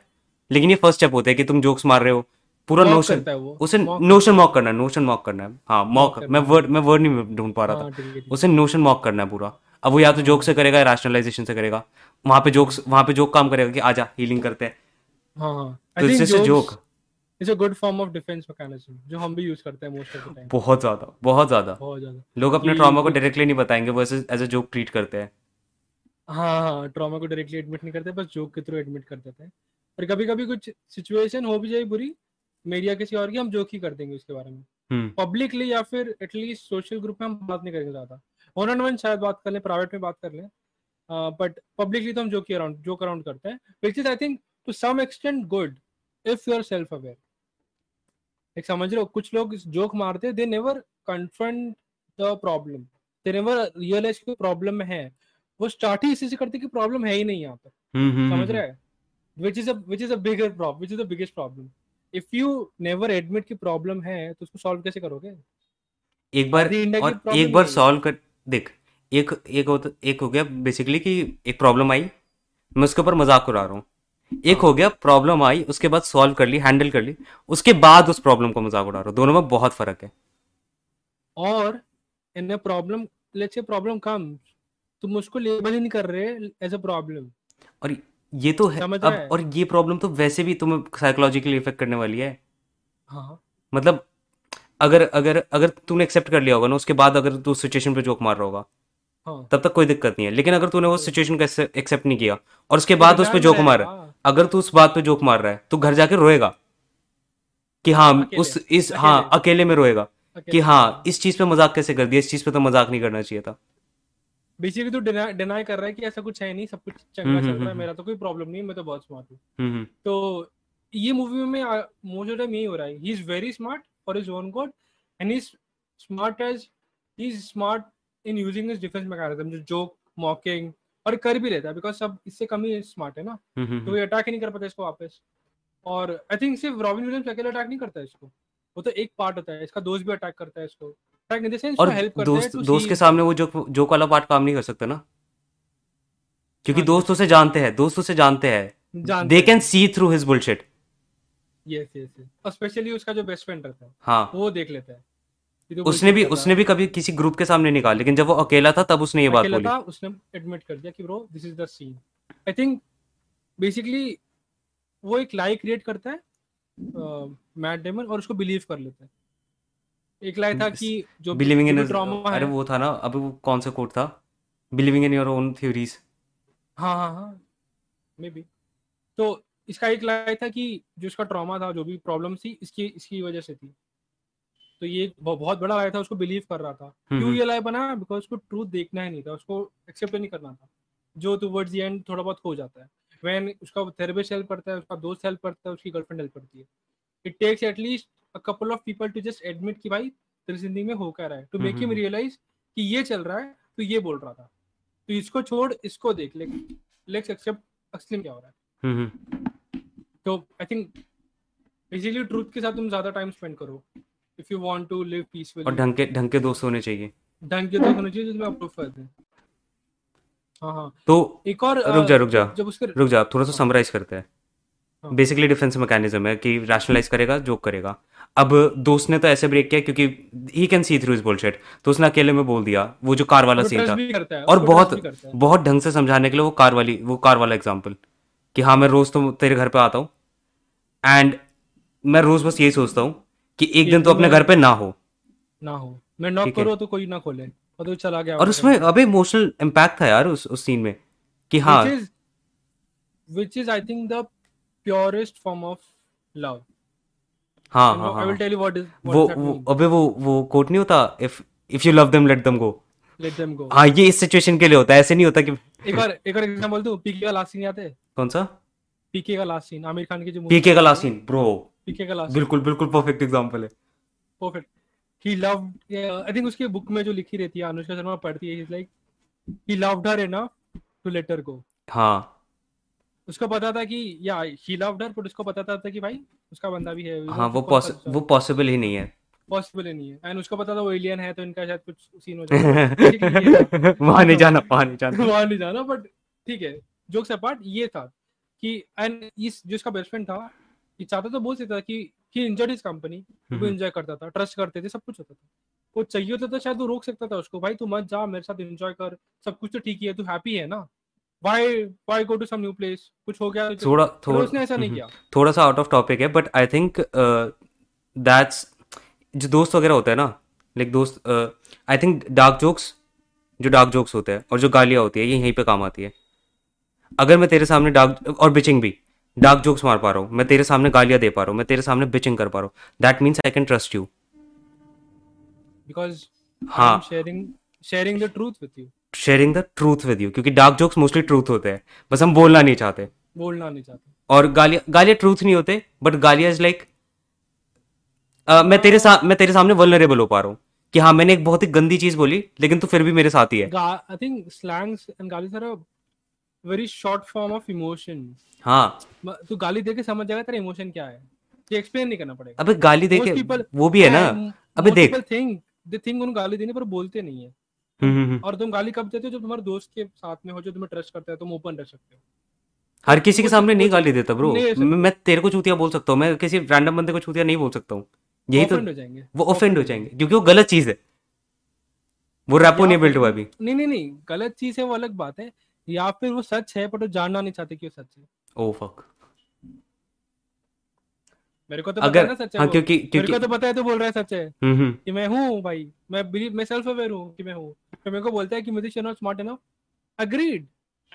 लेकिन ये फर्स्ट स्टेप होता है कि तुम जोक्स मार रहे हो, पूरा नोशन उसे नोशन मॉक करना है. हाँ, मॉक मैं वर्ड नहीं ढूंढ पा रहा था, उसे नोशन मॉक करना है पूरा. अब वो या तो जोक से करेगा या रैशनलाइजेशन से करेगा. वहां पे जोक काम करेगा कि आजा हीलिंग करते हैं. तो इससे joke is a good form of defence mechanism, जो हम भी यूज करते हैं मोस्ट ऑफ द टाइम. बहुत ज्यादा लोग अपने ट्रॉमा को डायरेक्टली नहीं बताएंगे, वो एज अ जोक ट्रीट करते हैं. हाँ, ट्रॉमा को डायरेक्टली एडमिट नहीं करते, बस जोक के थ्रू एडमिट कर देते हैं. और कभी कभी कुछ सिचुएशन हो भी जाए बुरी मीडिया किसी और की, हम जोक ही कर देंगे उसके बारे में पब्लिकली, या फिर एटलीस्ट सोशल ग्रुप में हम बात नहीं करेंगे ज्यादा। वन ऑन वन शायद बात कर लें, प्राइवेट में बात कर लें, बट पब्लिकली तो हम जोक अराउंड करते हैं, which is I think to some extent good if you are self aware. एक समझ लो कुछ लोग जोक मारते हैं, they never confront the problem, they never realise कि प्रॉब्लम है, वो स्टार्ट ही इसी से करते कि प्रॉब्लम है ही नहीं यहाँ पर, समझ रहा है, which is a biggest problem। If you never admit कि प्रॉब्लम है तो उसको सॉल्व कैसे करोगे? एक बार सॉल्व कर देख, एक हो गया बेसिकली कि एक प्रॉब्लम आई, मैं उसके ऊपर मजाक उड़ा रहा हूँ, एक हो गया प्रॉब्लम आई उसके बाद सॉल्व कर ली, हैंडल कर ली, उसके बाद उस प्रॉब्लम को मजाक उड़ा रहा हूँ, दोनों में बहुत फर्क है। और in a problem, let's say problem कम, तुम उसको लेबल ही नहीं कर रहे एज अ प्रॉब्लम, और ये तो है अब, और ये प्रॉब्लम तो वैसे भी तुम्हें साइकोलॉजिकली इफेक्ट करने वाली है। हाँ। मतलब अगर तूने एक्सेप्ट कर लिया होगा ना, उसके बाद अगर तू सिचुएशन पे जोक मार रहा होगा, हाँ, तब तक कोई दिक्कत नहीं है, लेकिन अगर तूने वो सिचुएशन का एक्सेप्ट नहीं किया और उसके बाद उस पे जोक मारा, अगर तू उस बात पे जोक मार रहा है तो घर जाके रोएगा कि हाँ उस इस हाँ अकेले में रोएगा कि हाँ इस चीज पे मजाक कैसे कर दिया, इस चीज पे तो मजाक नहीं करना चाहिए था। बेसिकली तो डिनाई कर रहा है कि ऐसा कुछ है नहीं, सब कुछ चंगा चल रहा है, मेरा तो कोई प्रॉब्लम नहीं, मैं तो बहुत स्मार्ट हूँ। तो ये मूवी में मोस्ट ऑफ द टाइम यही हो रहा है, he is very smart for his own good and he is smart as he is smart in using his defence mechanism, जो जोक मॉकिंग और कर भी रहता है बिकॉज सब इससे कम ही स्मार्ट है ना, तो ये अटैक ही नहीं कर पाता इसको वापस। और आई थिंक सिर्फ रॉबिन विलियम्स अकेला अटैक नहीं करता है इसको, वो तो एक पार्ट होता है, इसका दोस्त भी अटैक करता है इसको, और दोस्त के सामने वो जोक वाला पार्ट काम नहीं कर सकता ना, क्योंकि दोस्त उसे जानते हैं, they can see through his bullshit. Yes yes, और स्पेशली उसका जो बेस्ट फ्रेंड रहता है, हाँ, वो देख लेता है। उसने भी कभी किसी ग्रुप के सामने निकाल, लेकिन जब वो अकेला था तब उसने ये बात बोली, उसने एडमिट कर दिया कि bro this is the scene. I think basically वो एक लाई क्रिएट करता है मैट डेमन और उसको बिलीव कर लेता है। एक लाइन था कि जो बिलीविंग इन ड्रामा, अरे वो था ना, अभी वो कौन सा कोट था, believing in your own theories. हाँ हाँ हाँ, मे बी। तो इसका एक लाइन था कि जो इसका ट्रॉमा था, जो भी प्रॉब्लम थी, इसकी वजह से थी, तो ये बहुत बड़ा लाइन था, उसको बिलीव कर रहा था। क्यों ये लाइन बना? बिकॉज उसको ट्रूथ देखना ही नहीं था, उसको एक्सेप्ट नहीं करना था, जो टुवर्ड्स द एंड थोड़ा बहुत हो जाता है। व्हेन उसका थेरेपिस्ट हेल्प करता है, उसका दोस्त हेल्प करता है, उसकी गर्लफ्रेंड हेल्प करती है, it takes at least a couple of people to just admit कि भाई तेरी जिंदगी में हो क्या रहा है, to make him realize कि ये चल रहा है, तो ये बोल रहा था, तो इसको छोड़, इसको देख ले, let's accept क्या हो रहा है। तो I think basically truth के साथ तुम ज़्यादा time spend करो, if you want to live peacefully। और ढंग के दोस्त होने चाहिए, जिसमें आप प्रूफ करते हैं। हाँ हाँ। तो एक और रुक जा, थोड़ा सा समराइज करते हैं। बेसिकली डिफेंस मैकेनिज्म है कि रैशनलाइज करेगा, जोक करेगा। अब दोस्त ने तो ऐसे ब्रेक किया क्योंकि he can see through his bullshit, तो उसने अकेले में बोल दिया वो जो कार वाला सीन था, और बहुत ढंग से समझाने के लिए वो कार वाला एग्जांपल कि हाँ मैं रोज तो तेरे घर पे आता हूँ एंड मैं रोज बस यही सोचता हूँ कि एक दिन तो अपने घर पे ना हो, मैं नॉक करूँ तो कोई ना खोले, और तो चला गया। और उसमें अबे इमोशनल इंपैक्ट था यार उस सीन में कि हाँ, which is I think the purest form of love। हाँ, I will tell you वो कोट नहीं होता, if you love them let them go। हाँ, ये इस सिचुएशन के लिए होता है, ऐसे नहीं होता कि एक बार एग्जांपल दूं, पीके का लास्ट सीन याद है? कौन सा पीके का लास्ट सीन? आमिर खान की जो मूवी पीके का लास्ट सीन, ब्रो पीके का लास्ट बिल्कुल बिल्कुल परफेक्ट एग्जांपल है, perfect. He loved, I think उसके बुक में जो लिखी रहती है, अनुष्का शर्मा पढ़ती है, he is like he loved her enough to let her go. हां, उसको पता था कि या ही लव्ड हर, बट उसको पता था कि भाई उसका बंदा भी है, हाँ, वो पॉसिबल ही नहीं है एंड उसको पता था वो एलियन है, तो इनका शायद कुछ सीन हो जाएगा। वहाँ नहीं जाना, बट ठीक है, जोक्स अपार्ट, ये था कि एंड इस जो इसका बेस्ट फ्रेंड था, ये चाहता तो बोल सकता था कि ही इंजॉयड हिज कंपनी, वो एंजॉय करता था, ट्रस्ट करते थे, सब कुछ होता था, वो चाहिए होता था शायद वो रोक सकता था उसको, भाई तू मत जा, मेरे साथ एंजॉय कर, सब कुछ तो ठीक ही है, तू हैप्पी है ना, why go to some new place, कुछ हो गया थोड़ा, उसने ऐसा नहीं किया। थोड़ा सा आउट ऑफ टॉपिक है, बट आई थिंक दैट्स जो दोस्त वगैरह होता है ना, लाइक दोस्त, आई थिंक डार्क जोक्स होते हैं और जो गालियाँ होती है, ये यहीं पे काम आती है। अगर मैं तेरे सामने डार्क, और बिचिंग भी, डार्क जोक्स मार पा रहा हूँ, मैं तेरे सामने गालियाँ दे पा रहा हूँ, मैं तेरे सामने बिचिंग कर पा रहा हूँ, that means I can trust you because हाँ sharing the truth with you क्योंकि डार्क जोक्स मोस्टली ट्रूथ होते हैं, बस हम बोलना नहीं चाहते और गालियाँ ट्रूथ नहीं होते, बट गालियाँ इज लाइक मैं तेरे सामने वल्नरेबल हो पा रहा हूँ कि हाँ मैंने एक बहुत ही गंदी चीज बोली लेकिन तू फिर भी मेरे साथ ही है. आई थिंक स्लैंग्स एंड गालीज are a very short form of emotion. हाँ तू गाली देके समझ जाएगा तेरा इमोशन क्या है, ये एक्सप्लेन नहीं करना पड़ेगा. अबे गाली देके वो भी है ना, अबे देख थिंक उनको गाली देने पर बोलते नहीं है. और तुम गाली कब देते हो, जब तुम्हारे दोस्त के साथ में हो जो तुम्हें ट्रस्ट करता है, तुम ओपन रह सकते हो. हर किसी के सामने नहीं गाली देता ब्रो, मैं तेरे को चूतिया बोल सकता हूँ, मैं किसी रैंडम बंदे को चूतिया नहीं बोल सकता हूँ, यही तो वो ऑफेंड हो जाएंगे क्योंकि वो गलत चीज है, वो रैपो नहीं बिल्ड हुआ अभी. नहीं गलत चीज है वो अलग बात है, या फिर वो सच है पर वो जानना नहीं चाहते कि वो सच है. ओ फक मेरे को तो पता है ना सच है. हाँ, क्योंकि मेरे को तो पता है तो बोल रहा है सच है कि मैं हूँ भाई, मैं बिलीव मैं सेल्फ अवेयर हूँ कि मैं हूँ. तो मेरे को बोलता है कि मुझे शर्मा स्मार्ट है ना, अग्रीड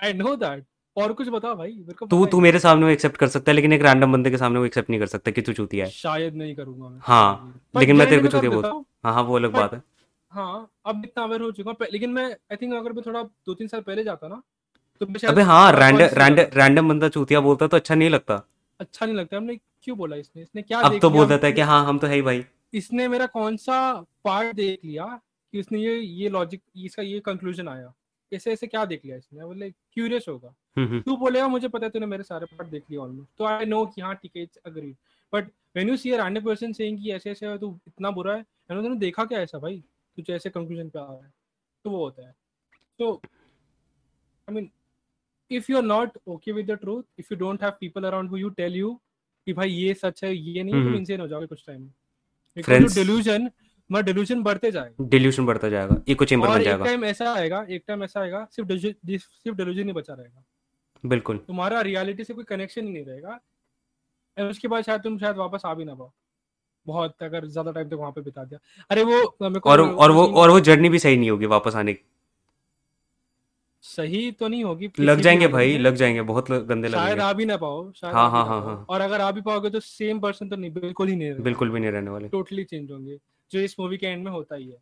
आई नो दैट. और कुछ बता भाई मेरे को. तू मेरे सामने वो एक्सेप्ट कर सकता है लेकिन एक रैंडम बंदे के सामने वो एक्सेप्ट नहीं कर सकता कि तू चूतिया है. शायद नहीं करूंगा मैं. हाँ लेकिन मैं तेरे को चूतिया बोलता हूँ. हाँ वो अलग बात है. हाँ अब इतना अवेयर हो चुका हूँ, लेकिन मैं आई थिंक अगर मैं थोड़ा 2-3 साल पहले जाता ना तो. अबे हाँ रैंडम बंदा चूतिया बोलता तो अच्छा नहीं लगता. हमने क्यों बोला, इसने क्या अब तो बोल देता है कि हाँ हम तो है ही भाई. इसने मेरा कौन सा पार्ट देख लिया कि इसने ये लॉजिक इसका ये कंक्लूजन आया, ऐसे क्या देख लिया इसने, मतलब क्यूरियस होगा. तू बोलेगा मुझे पता है तूने मेरे सारे पार्ट देख लिए ऑलमोस्ट, तो आई नो कि हाँ ठीक है it's agreed. But when you see a random person saying कि ऐसे ऐसे तू इतना बुरा है, तूने देखा क्या ऐसा भाई, तुझे ऐसे कंक्लूजन पे आ रहा है, तो वो होता है. तो I mean if you are not okay with the truth, if you don't have people around who you tell you कि भाई ये सच है ये नहीं, तुम इंसेन हो जाओगे कुछ टाइम में. डिल्यूजन बढ़ते जाएगा, इको चैम्बर बन जाएगा. एक टाइम ऐसा आएगा सिर्फ डिल्यूजन ही बचा रहेगा. बिल्कुल तुम्हारा रियलिटी से कोई कनेक्शन ही नहीं रहेगा, और उसके बाद शायद तुम वापस आ भी ना पाओ बहुत, अगर ज्यादा टाइम तक वहां पे बिता दिया. अरे वो जर्नी भी सही नहीं होगी, वापस आने की सही तो नहीं होगी. लग जाएंगे भाई बहुत गंदे लगेंगे, शायद आ भी ना पाओ. हाँ. और अगर आ भी पाओगे तो सेम पर्सन तो नहीं, बिल्कुल भी नहीं रहने वाले, टोटली चेंज होंगे, जो इस मूवी के एंड में होता ही है.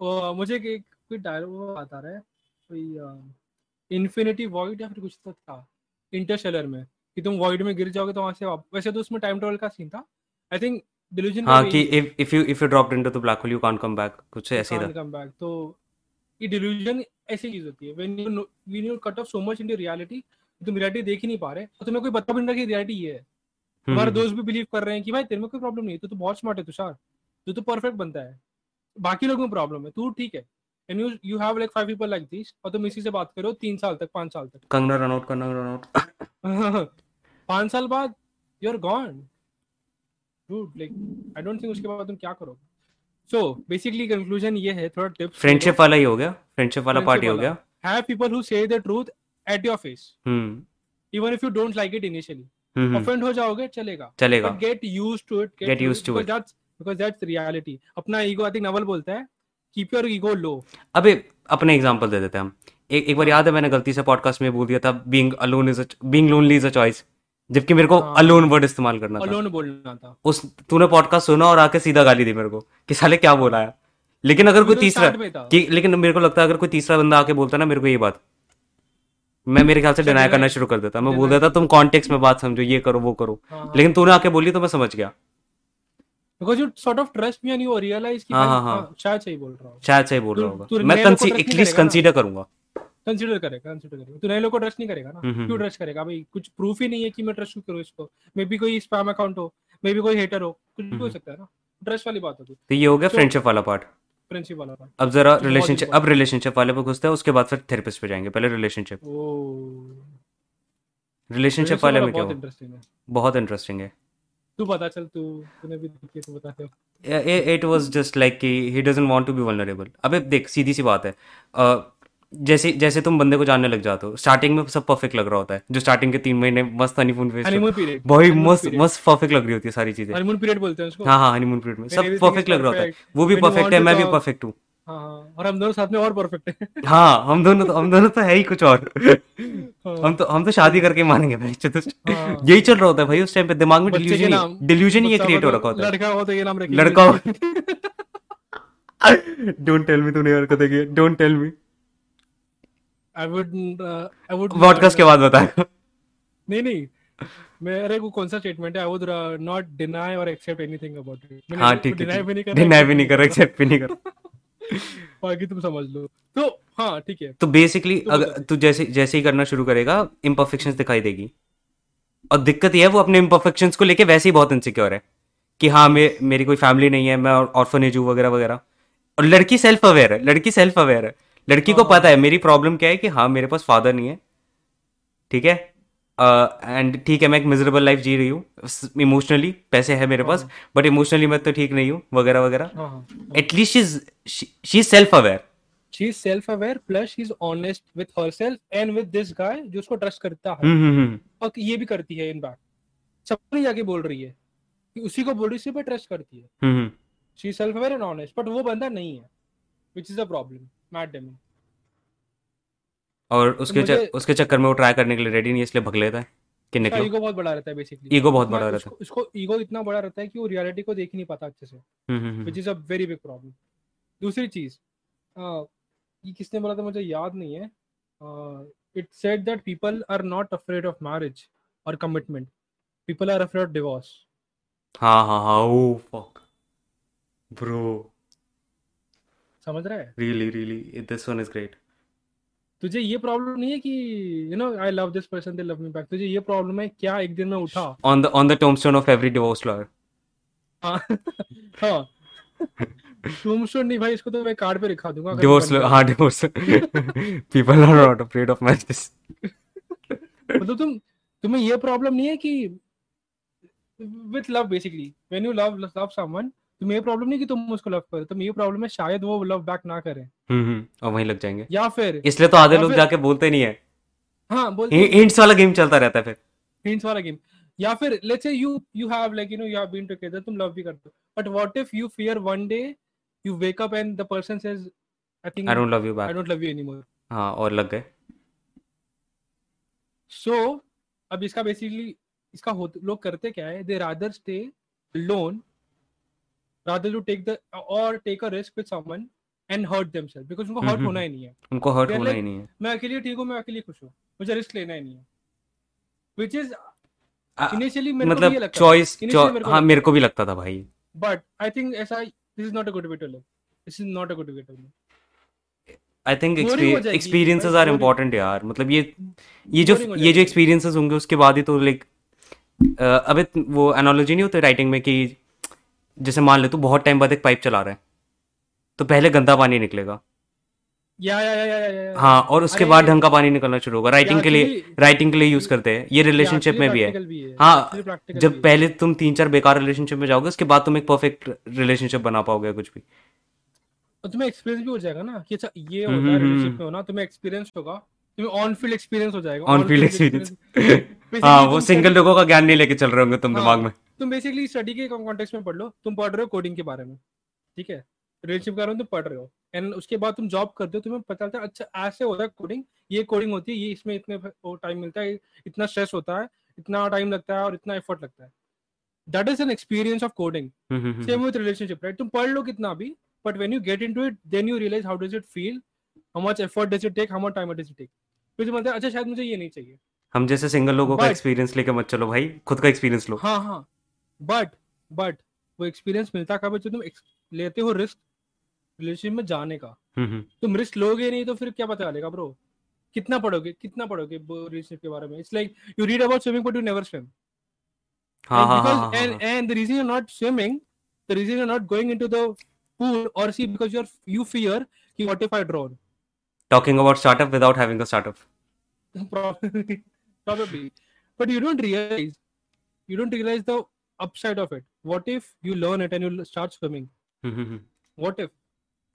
और मुझे एक कोई डायलॉग आता रहा है कोई इन्फिनिटी वॉइड या फिर कुछ तो था इंटरस्टेलर में कि तुम वॉइड में गिर जाओगे तो वहां से वैसे तो उसमें टाइम ट्रैवल का सीन था आई थिंक डिल्यूजन. हां कि if you dropped into the black hole you can't come back, कुछ ऐसे ही था कम बैक. तो ये डिल्यूजन ऐसी चीज होती है when you cut off so much into reality, तुम रियलिटी देख ही नहीं पा रहे, तो तुम्हें कोई बता भी नहीं रहा कि रियलिटी ये है. तुम्हारे दोस्त भी बिलीव कर रहे हैं कि भाई तेरे में कोई प्रॉब्लम नहीं है, तू तो बहुत स्मार्ट है तुषार, तू तो परफेक्ट बनता है, बाकी लोगों में प्रॉब्लम है, तू ठीक है. And you have like 5 people like this, और तुम इसी से बात करो 3 साल तक 5 साल तक. कंगना रनआउट 5 साल बाद you are gone dude, like I don't think उसके बाद तुम क्या करोगे. So basically conclusion ये है, थोड़ा tips friendship वाला ही हो गया, friendship वाला पार्टी हो गया. Have people who say the truth at your face, even if you don't like it initially. Offend हो जाओगे चलेगा. But get used to it. Because that's reality. अपना ego I think नवल बोलता है keep your ego low. अबे अपने example दे देते हैं हम. एक बार याद है मैंने गलती से पॉडकास्ट में बोल दिया था being lonely is a choice. जबकि मेरे को अलोन वर्ड इस्तेमाल करना था, अलोन बोलना था. उस तूने पॉडकास्ट सुना और आके सीधा गाली दी मेरे को कि साले क्या बोला है. लेकिन अगर कोई तीसरा लेकिन मेरे को लगता है अगर कोई तीसरा बंदा आके बोलता ना मेरे को ये बात, मैं मेरे ख्याल से डिनाई करना शुरू कर देता. मैं बोल देता तुम कॉन्टेक्स्ट में बात समझो, ये करो वो करो. लेकिन तूने आके बोली तो मैं समझ गया because you sort of trust me and you realise कि शायद सही बोल रहा हूं, होगा. मैं एटलीस्ट कंसीडर करूंगा, कंसीडर करेगा. तो नए लोगों को ट्रस्ट नहीं करेगा ना, क्यों ट्रस्ट करेगा भाई, कुछ प्रूफ ही नहीं है कि मैं ट्रस्ट करूं इसको. मे बी कोई स्पैम अकाउंट हो, मे बी कोई हेटर हो, कुछ भी हो सकता है ना, ट्रस्ट वाली बात होती है. तो ये हो गया फ्रेंडशिप वाला पार्ट. अब जरा रिलेशनशिप, अब रिलेशनशिप वाले पे घुसते हैं, उसके बाद फिर थेरेपिस्ट पे जाएंगे. पहले रिलेशनशिप वाले में क्या है, बहुत इंटरेस्टिंग है. तू बता, चल तूने भी देखी तो बता दे. It was just like he doesn't want to be vulnerable. अबे देख सीधी सी बात है, जैसे तुम बंदे को जानने लग जाते हो, स्टार्टिंग में सब परफेक्ट लग रहा होता है, जो स्टार्टिंग के 3 महीने मस्त हनीमून फेज, भाई मस्त परफेक्ट लग रही होती है सारी चीजें. हनीमून पीरियड बोलते हैं उसको. हां हनीमून पीरियड में सब परफेक्ट लग रहा होता है, वो भी परफेक्ट है, मैं भी परफेक्ट हूं. हाँ, और हम दोनों साथ में और परफेक्ट हैं। हाँ हम दोनों तो है ही कुछ और। हम तो शादी करके मानेंगे भाई। यही चल रहा होता है भाई उस टाइम पे दिमाग में, डिल्यूजन ये क्रिएट हो रखा होता है। लड़का हो तो ये नाम रखेंगे, लड़का हो। डोंट टेल मी तूने और देखी है, don't tell me. I would podcast के बाद बताएगा। नहीं मेरे को कौन सा स्टेटमेंट है, आई वुड नॉट डिनाई और एक्सेप्ट एनीथिंग अबाउट इट। हां ठीक है, डिनाई भी नहीं कर एक्सेप्ट भी नहीं कर, बाकी तुम समझ लो। तो हां ठीक है, तो बेसिकली अगर तू जैसे ही करना शुरू करेगा इंपरफेक्शंस दिखाई देगी। और दिक्कत यह है वो अपने इंपरफेक्शंस को लेके वैसे ही बहुत इनसिक्योर है कि हाँ मेरी कोई फैमिली नहीं है, मैं ऑर्फनेज हूँ वगैरह वगैरह। और लड़की सेल्फ अवेयर है, लड़की को पता है मेरी प्रॉब्लम क्या है कि हाँ मेरे पास फादर नहीं है, ठीक है, एंड ठीक है मैं एक मिजरेबल लाइफ जी रही हूँ, इमोशनली पैसे है मेरे पास बट इमोशनली मैं तो ठीक नहीं हूँ वगैरह वगैरह। At least she is self aware, she is self aware plus she is honest with herself and with this guy जो उसको ट्रस्ट करता है। और ये भी करती है इन बात, सबने जाके बोल रही है कि उसी को बोल रही, उसी पर ट्रस्ट करती है। She is self aware and honest, but वो बंदा नहीं है, which is a problem. Matt Damon. और उसके चक्कर में वो ट्राई करने के लिए रेडी नहीं है, इसलिए भग लेता है कि निकलो। ईगो बहुत बड़ा रहता है बेसिकली, ईगो बहुत बड़ा रहता है उसको। ईगो इतना बड़ा रहता है कि वो रियलिटी को देख ही नहीं पाता अच्छे से, which is a very big problem. दूसरी चीज ये किसने बोला था मुझे याद नहीं है, it said that people are not afraid of marriage और commitment, people are afraid of divorce. हां ओ फक ब्रो, समझ रहा है? Really this one is great. तुझे ये प्रॉब्लम नहीं है कि you know I love this person they love me back, तुझे ये प्रॉब्लम है क्या? एक दिन में उठा on the tombstone of every divorce lawyer. हां टोम्बस्टोन नहीं भाई, इसको तो मैं कार्ड पे लिखा दूंगा डिवोर्स। हां divorce, people are not afraid of marriage. मतलब तुम्हें ये प्रॉब्लम नहीं है कि with love, basically when you love someone तुम्हें ये प्रॉब्लम नहीं कि तुम उसको लव करो, तुम्हें ये प्रॉब्लम है शायद वो लव बैक ना करे और वहीं लग जाएंगे, या फिर इसलिए तो आधे लोग जाके बोलते नहीं है। हाँ बोलते हिंट्स वाला गेम चलता रहता है फिर, हिंट्स वाला गेम। या फिर let's say you have like you know you have been together, तुम लव भी करते हो, but what if you fear one day you wake up and the person says I think I don't love you back, I don't love you anymore. हां और लग गए। सो अब इसका बेसिकली इसका लोग करते क्या है, they rather stay alone rather to take a risk with someone and hurt themselves because उनको hurt होना ही नहीं है, उनको hurt होना ही नहीं है। मैं अकेले ठीक हूँ, मैं अकेले खुश हूँ, मुझे रिस्क लेना ही नहीं है, which is initially मेरे को भी लगता था, choice हाँ मेरे को भी लगता था भाई, but I think ऐसा this is not a good way to live, this is not a good way to live। I think experiences are important यार, मतलब ये जो experiences होंगे उसके बाद ही तो like अबे वो analogy नहीं होती writing में कि जैसे मान ले तू बहुत टाइम बाद एक पाइप चला रहा है तो पहले गंदा पानी निकलेगा या हाँ और उसके बाद ढंग का पानी निकलना शुरू होगा। राइटिंग के लिए यूज करते हैं ये, रिलेशनशिप में भी है। हाँ जब पहले तुम 3-4 बेकार रिलेशनशिप में जाओगे उसके बाद तुम एक परफेक्ट रिलेशनशिप बना पाओगे कुछ भी, और तुम्हें एक्सपीरियंस भी हो जाएगा ना कि अच्छा ये होता है रिलेशनशिप में होना, तुम्हें एक्सपीरियंस होगा, तुम्हें ऑन फील्ड एक्सपीरियंस हो जाएगा। ऑन फील्ड एक्सपीरियंस हाँ वो सिंगल लोगों का ज्ञान नहीं लेके चल रहे होंगे तुम दिमाग में। तुम बेसिकली स्टडी के कॉन्टेक्स्ट में पढ़ लो, तुम पढ़ रहे हो कोडिंग के बारे में, ठीक है, रिलेशनशिप के बारे में तुम पढ़ रहे हो, एंड उसके बाद तुम जॉब करते हो, तुम्हें पता चलता है अच्छा ऐसे होता है कोडिंग, ये कोडिंग होती है, ये इसमें इतने टाइम मिलता है, इतना स्ट्रेस होता है, इतना टाइम लगता है और इतना एफर्ट लगता है। That is an experience of coding. Same with relationship right, तुम पढ़ लो कितना भी but when you get into it then you realise how does it feel, how much effort does it take, how much time does it take. फिर तुम्हें लगता है अच्छा शायद मुझे ये नहीं चाहिए। हम जैसे सिंगल लोगों का एक्सपीरियंस लेके मत चलो भाई, खुद का एक्सपीरियंस लो। हाँ बट वो एक्सपीरियंस मिलता कब है, जो तुम लेते हो रिस्क रिलेशनशिप में जाने का। तुम रिस्क लोगे नहीं तो फिर क्या पता चलेगा ब्रो, कितना पढ़ोगे रिलेशनशिप के बारे में। It's like you read about swimming but you never swim. हां and the reason you are not swimming, the reason you are not going into the pool और सी बिकॉज़ यू फियर कि what if I drown. Talking about startup without having a startup probably but you don't realize the upside of it. What if you learn it and you start swimming? What if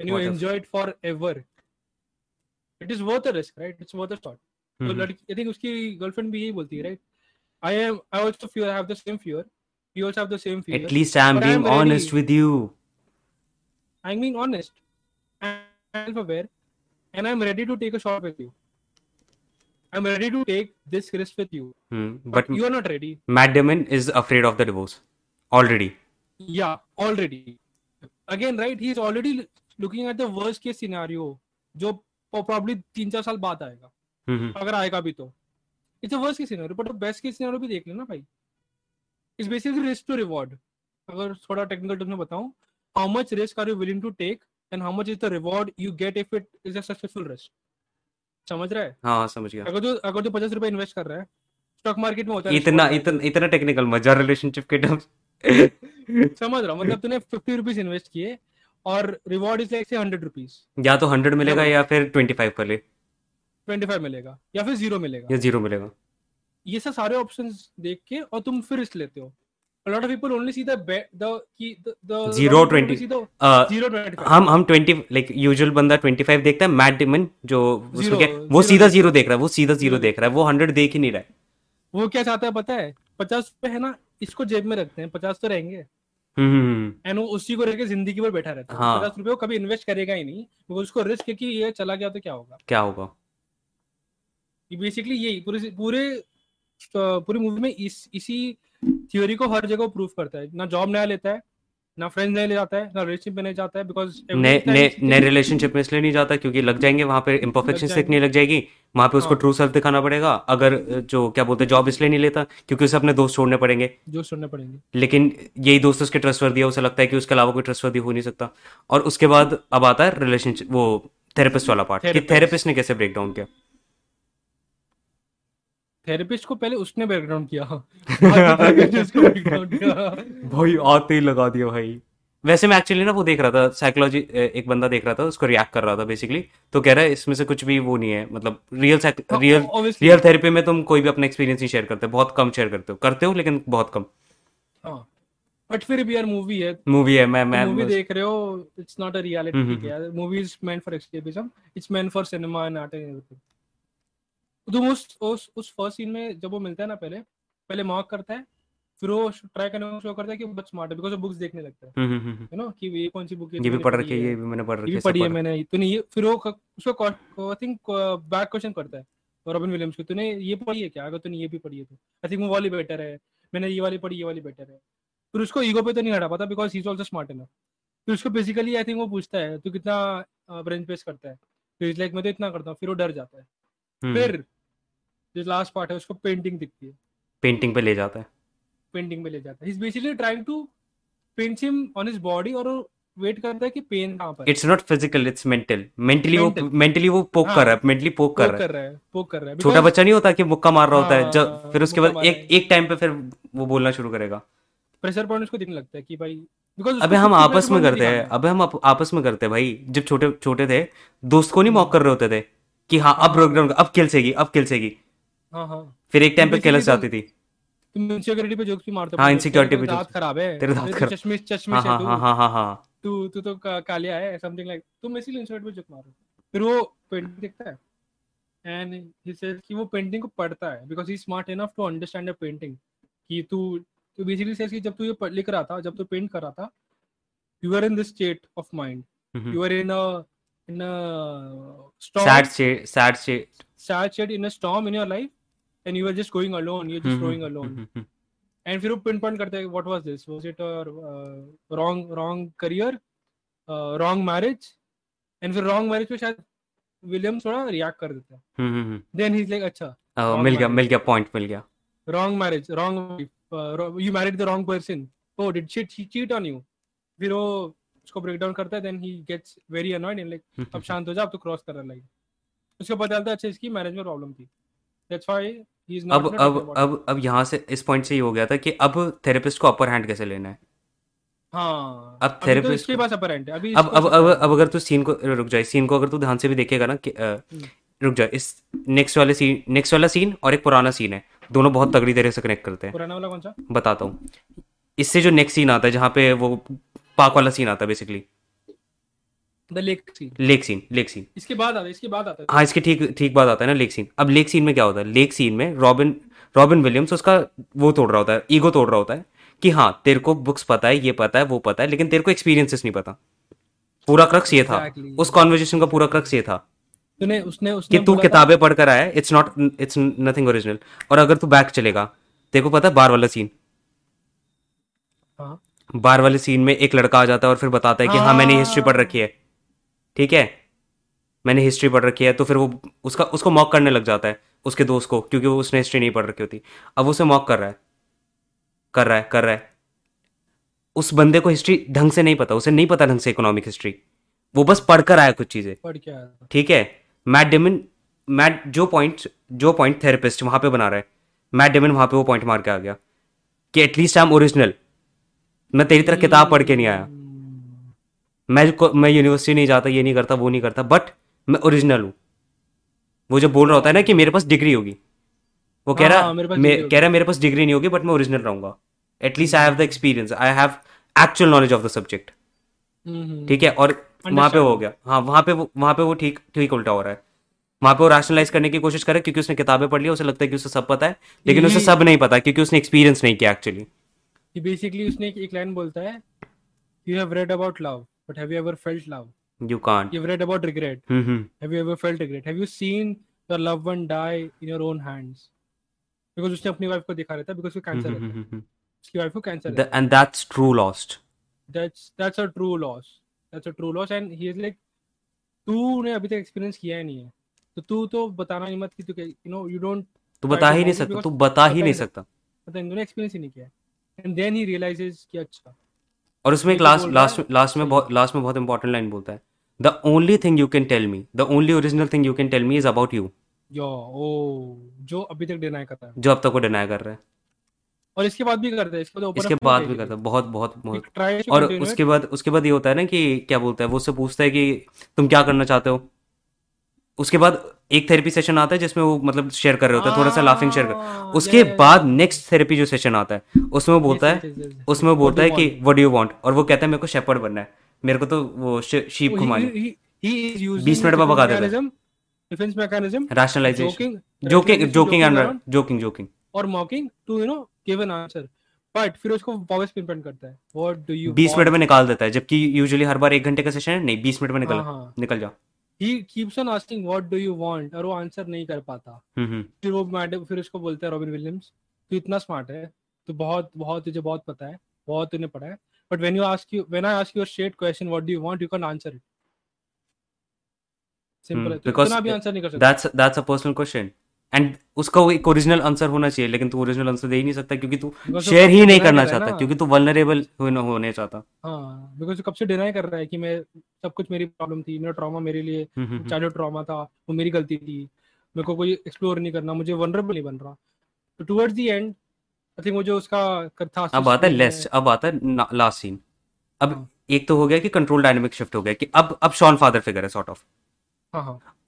and you enjoy it forever? It is worth a risk, right? It's worth a shot. So I think uski girlfriend bhi yahi bolti hai, right? I have the same fear. You also have the same fear. At least I am being honest with you. I am being honest. I'm self-aware, and I'm ready to take a shot with you. I'm ready to take this risk with you. But you are not ready. Matt Damon is afraid of the divorce already. Yeah, already. Again, right? He's already looking at the worst case scenario, जो probably 3-4 साल बाद आएगा, अगर आएगा भी तो. It's a worst case scenario, but the best case scenario भी देख लेना भाई. It's basically risk to reward. अगर थोड़ा technical terms में बताऊं, how much risk are you willing to take and how much is the reward you get if it is a successful risk. समझ रहा है? हाँ समझ गया. अगर जो 50 रुपए इन्वेस्ट कर रहा है स्टॉक मार्केट में होता है इतना टेक्निकल मजा रिलेशनशिप के टर्म्स समझ रहा हूँ. मतलब तूने 50 रुपीस इन्वेस्ट किए और रिवॉर्ड इज लाइक से 100 रुपीस. या तो 100 मिलेगा या फिर 25 कर ले, 25 मिलेगा या फिर 0 मिलेगा या 0 मिलेगा. ये सब सारे ऑप्शंस देख के और तुम फिर रिस्क लेते हो. A lot of people only see the 0-20 हम 20 like usual बंदा 25 देखता है. Matt Damon जो उसको क्या वो सीधा 0 देख रहा है, वो सीधा 0 देख रहा है, वो 100 देख ही नहीं रहा है. वो क्या चाहता है पता है? 50 पे है ना, इसको जेब में रखते हैं, 50 तो रहेंगे एंड वो उसी को लेके जिंदगी भर बैठा रहता है. 50 रुपए वो कभी इन्वेस्ट करेगा ही नहीं, वो उसको रिस्क है कि ये चला गया तो क्या होगा. ये बेसिकली यही पूरी मूवी में इसी थ्योरी को हर जगह प्रूफ करता है. ना जॉब नया लेता है, ना फ्रेंड्स नया ले जाता है, ना रिलेशनशिप में नहीं जाता है, बिकॉज़ नए रिलेशनशिप में इसलिए नहीं जाता क्योंकि लग जाएंगे वहाँ पे इम्परफेक्शन से इतनी लग जाएगी वहाँ पे. उसको ट्रू सेल्फ दिखाना पड़ेगा. अगर जो क्या बोलते हैं जॉब इसलिए नहीं लेता क्योंकि उसे अपने दोस्त छोड़ने पड़ेंगे. लेकिन यही दोस्त उसके ट्रस्टवर्दी है, उसे लगता है कि उसके अलावा कोई ट्रस्टवर्दी हो नहीं सकता. और उसके बाद अब आता है रिलेशनशिप, वो थेरेपिस्ट वाला पार्ट कि थेरेपिस्ट ने कैसे ब्रेक डाउन किया. थेरेपिस्ट को पहले उसने बैकग्राउंड किया भाई, आते ही लगा दिया भाई. वैसे मैं एक्चुअली ना वो देख रहा था साइकोलॉजी, एक बंदा देख रहा था उसको रिएक्ट कर रहा था बेसिकली. तो कह रहा है इसमें से कुछ भी वो नहीं है, मतलब रियल थेरेपी में तुम कोई भी अपना एक्सपीरियंस नहीं शेयर करते, बहुत कम शेयर करते हो लेकिन बहुत कम. बट फिर भी यार मूवी है मैं देख रहे हो, इट्स नॉट अ रियलिटी यार. Movie is meant for escapism, it's meant for cinema and art and everything. तुम उस फर्स्ट सीन में जब वो मिलता है ना, पहले मॉक करता है, फिर वो ट्राई करने में शो करता है कि बहुत स्मार्ट है बिकॉज़ वो बुक्स देखने लगता है, यू नो, कि ये कौन सी बुक है, ये भी पढ़ रखी है, ये भी मैंने पढ़ रखी है, ये तूने ये. फिर वो उसको आई थिंक बैक क्वेश्चन करता है रॉबिन विलियम्स को, तूने ये पढ़ी है क्या, अगर तूने ये भी पढ़ी है तो आई थिंक वो वाली बेटर है, मैंने ये वाली पढ़ी, ये वाली बेटर है. फिर उसको ईगो पे तो नहीं हटा पाता because he is also smart enough. फिर उसको बेसिकली आई थिंक वो पूछता है तू कितना ब्रेन पेस करता है, तो इज लाइक मैं तो इतना करता हूं. फिर वो डर जाता है. फिर जो लास्ट पार्ट है उसको पेंटिंग दिखती है, पेंटिंग पे ले जाता है. He's basically trying to paint him on his body और वेट करता है कि पेन कहां पर. It's not physical, it's mental. mentally वो पोक कर रहा है. छोटा बच्चा नहीं होता कि मुक्का मार रहा होता है जब, फिर उसके बाद एक टाइम पे फिर वो बोलना शुरू करेगा. प्रेशर पॉइंट उसको दिखने लगता है कि भाई अबे हम आपस में करते हैं भाई. जब छोटे छोटे थे दोस्त को नहीं मॉक कर रहे होते थे कि हाँ अब ब्रेकडाउन, अब खेल सेगी. फिर एक टाइम पे खेलस जाती थी. तुम इनसिक्योरिटी पे जोक्स भी मारते हो. इनसिक्योरिटी पे दांत खराब है तेरे, दांत खराब, चश्मे से तू तो कालिया है, समथिंग लाइक. तुम इसीलिए इनसिक्योरिटी पे जोक मारो. फिर वो पेंटिंग देखता है एंड ही सेज कि वो पेंटिंग को पढ़ता है because he is smart enough to understand a painting. कि तू बेसिकली सेज कि जब तू ये लिख रहा था, जब तू पेंट कर रहा था, you are in this state of mind, you are in a storm in your life and you were just going alone, you're just going alone. And फिर वो pinpoint करते हैं what was this, was it a wrong career, wrong marriage. And फिर wrong marriage पे शायद Williams थोड़ा react कर देता है. Then he's like अच्छा मिल गया point. Wrong marriage, wrong you married the wrong person, oh did she cheat on you. फिर वो उसको ब्रेकडाउन करता है. Then he gets very annoyed and like अब शांत हो जा, अब तो क्रॉस कर रहा है लाइक. उसको पता चलता है अच्छा इसकी मैरिज में प्रॉब्लम थी, that's why he is not. अब यहां से इस पॉइंट से ही हो गया था कि अब थेरेपिस्ट को अपर हैंड कैसे लेना है. हां अब थेरेपिस्ट के पास अपर हैंड है अभी. अब अगर तू सीन को अगर तू ध्यान से भी देखेगा ना कि रुक जा, इस नेक्स्ट वाला सीन और एक पुराना सीन है, दोनों बहुत तगड़ी तरह से कनेक्ट करते हैं. पुराना वाला कौन सा बताता हूं. इससे जो नेक्स्ट सीन आता है जहां पे वो पार्क वाला सीन आता है बेसिकली, द लेक सीन इसके बाद आता है. हाँ इसके ठीक बाद आता है ना लेक सीन. अब लेक सीन में क्या होता है, लेक सीन में रॉबिन विलियम्स उसका वो ईगो तोड़ रहा होता है कि हाँ तेरे को बुक्स पता है, ये पता है, वो पता है, लेकिन तेरे को एक्सपीरियंसेस नहीं पता. पूरा क्रक्स ये था उस कॉन्वर्सेशन का पूरा क्रक्स ये था उसने कि तू किताबें पढ़कर आया, इट्स नथिंग ओरिजिनल, और अगर तू बैक चलेगा देखो पता है बार वाले सीन में एक लड़का आ जाता है और फिर बताता है कि हाँ मैंने हिस्ट्री पढ़ रखी है, ठीक है मैंने हिस्ट्री पढ़ रखी है, तो फिर वो उसको मॉक करने लग जाता है उसके दोस्त को, क्योंकि वो उसने हिस्ट्री नहीं पढ़ रखी होती। अब उसे मॉक कर रहा है। उस बंदे को हिस्ट्री ढंग से नहीं पता, उसे नहीं पता ढंग से इकोनॉमिक हिस्ट्री, वो बस पढ़कर आया कुछ चीजें, ठीक है। मैट डेमन जो पॉइंट थेरेपिस्ट वहां पे बना रहा है, मैट डेमन वहां पे वो पॉइंट मार के आ गया कि एटलीस्ट आई एम ओरिजिनल, मैं तेरी तरह किताब पढ़ के नहीं आया, मैं यूनिवर्सिटी नहीं जाता, ये नहीं करता, वो नहीं करता, बट मैं ओरिजिनल हूँ। वो जब बोल रहा होता है ना कि मेरे पास डिग्री होगी, वो कह रहा है मेरे पास डिग्री नहीं होगी बट मैं ओरिजिनल रहूंगा, at least I have the experience, I have actual knowledge of the subject, ठीक है। और वहां पे हो गया, हाँ वहां पे वो ठीक उल्टा हो रहा है, वहां पे वो रैशनलाइज करने की कोशिश करे क्योंकि उसने किताबें पढ़ ली, उसे लगता है कि उसे सब पता है, लेकिन उसे सब नहीं पता क्योंकि उसने एक्सपीरियंस नहीं किया एक्चुअली। बेसिकली उसने एक लाइन बोलता है, you have read about love but have you ever felt love, you can't, you have read about regret, have you ever felt regret, have you seen your loved one die in your own hands, because उसने अपनी wife को दिखा रहा था, because उसको cancer है, उसकी wife को कैंसर है, and that's true lost, that's a true loss, that's a true loss, and he is like तूने अभी तक एक्सपीरियंस किया ही नहीं है तो तू तो बताना ही मत कि तू यू नो यू डोंट, तू बता ही नहीं सकता, पता है, तूने एक्सपीरियंस ही नहीं किया। And then he realizes कि अच्छा, और उसमें लास्ट में बहुत इंपॉर्टेंट लाइन बोलता है, the only thing you can tell me, the only original thing you can tell me is about you, जो अभी तक deny करता है, जो अब तक को deny कर रहा है, और इसके बाद भी करता है, इसके बाद भी करता है बहुत। और उसके बाद ये होता है ना कि क्या बोलता है, वो उससे पूछता है कि तुम क्या करना चाहते हो, उसके बाद एक थेरेपी सेशन आता है जिसमें वो मतलब शेयर कर रहे होता है थोड़ा सा लाफिंग शेयर कर, उसके बाद नेक्स्ट थेरेपी जो सेशन आता है उसमें वो बोलता है, उसमें वो बोलता है कि व्हाट डू यू वांट, और वो कहता है मेरे को शेपर्ड बनना है, मेरे को तो वो शीप घुमानी, 20 मिनट में भगा देता है, डिफेंस मैकेनिज्म, रैशनलाइजेशन, जोकिंग और mocking to you know give an answer, but फिर उसको वापस पिनपॉइंट करता है, व्हाट डू यू, 20 मिनट में निकाल देता है, जबकि यूजुअली हर बार 1 घंटे का सेशन है, नहीं 20 मिनट में निकल जा। He keeps on asking what do you want, और वो आंसर नहीं कर पाता। फिर उसको बोलता है रॉबिन विलियम्स, तू इतना स्मार्ट है, तू बहुत तुझे बहुत पता है, बहुत तूने पढ़ा है, but when I ask you a straight question what do you want, you can't answer it, simple है, इतना भी आंसर नहीं कर सकता, that's a personal question, and उसका एक ओरिजिनल आंसर होना चाहिए, लेकिन तू ओरिजिनल आंसर दे ही नहीं सकता क्योंकि तू शेयर ही नहीं करना चाहता, क्योंकि तू वल्नरेबल होने चाहता, हां बिकॉज़ तू कब से डिनाई कर रहा है कि मैं सब कुछ, मेरी प्रॉब्लम थी, मेरा ट्रॉमा, मेरे लिए चाइल्डहुड ट्रॉमा था, वो मेरी गलती थी, मेरे को कोई एक्सप्लोर नहीं करना, मुझे वल्नरेबल नहीं बन रहा, तो towards the end I think वो जो उसका कथा, अब आता है लास्ट सीन। अब एक तो हो गया कि कंट्रोल डायनामिक शिफ्ट हो गया कि अब शॉन फादर फिगर है सॉर्ट ऑफ,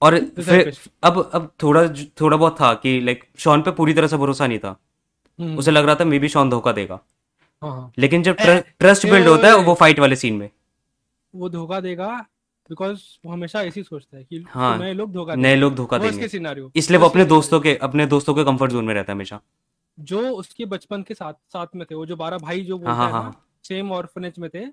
और फिर अब थोड़ा बहुत था कि लाइक शॉन पे पूरी तरह से भरोसा नहीं था, उसे लग रहा था मे बी शॉन धोखा देगा, लेकिन जब ट्रस्ट बिल्ड होता है वो फाइट वाले सीन में, वो धोखा देगा बिकॉज़ वो हमेशा ऐसी सोचता है कि नए लोग धोखा देंगे, इसलिए वो अपने दोस्तों के कंफर्ट जोन में रहता है हमेशा, जो उसके बचपन के साथ में थे, वो जो 12 भाई जो बोलता है ना सेम ऑर्फनेज में थे,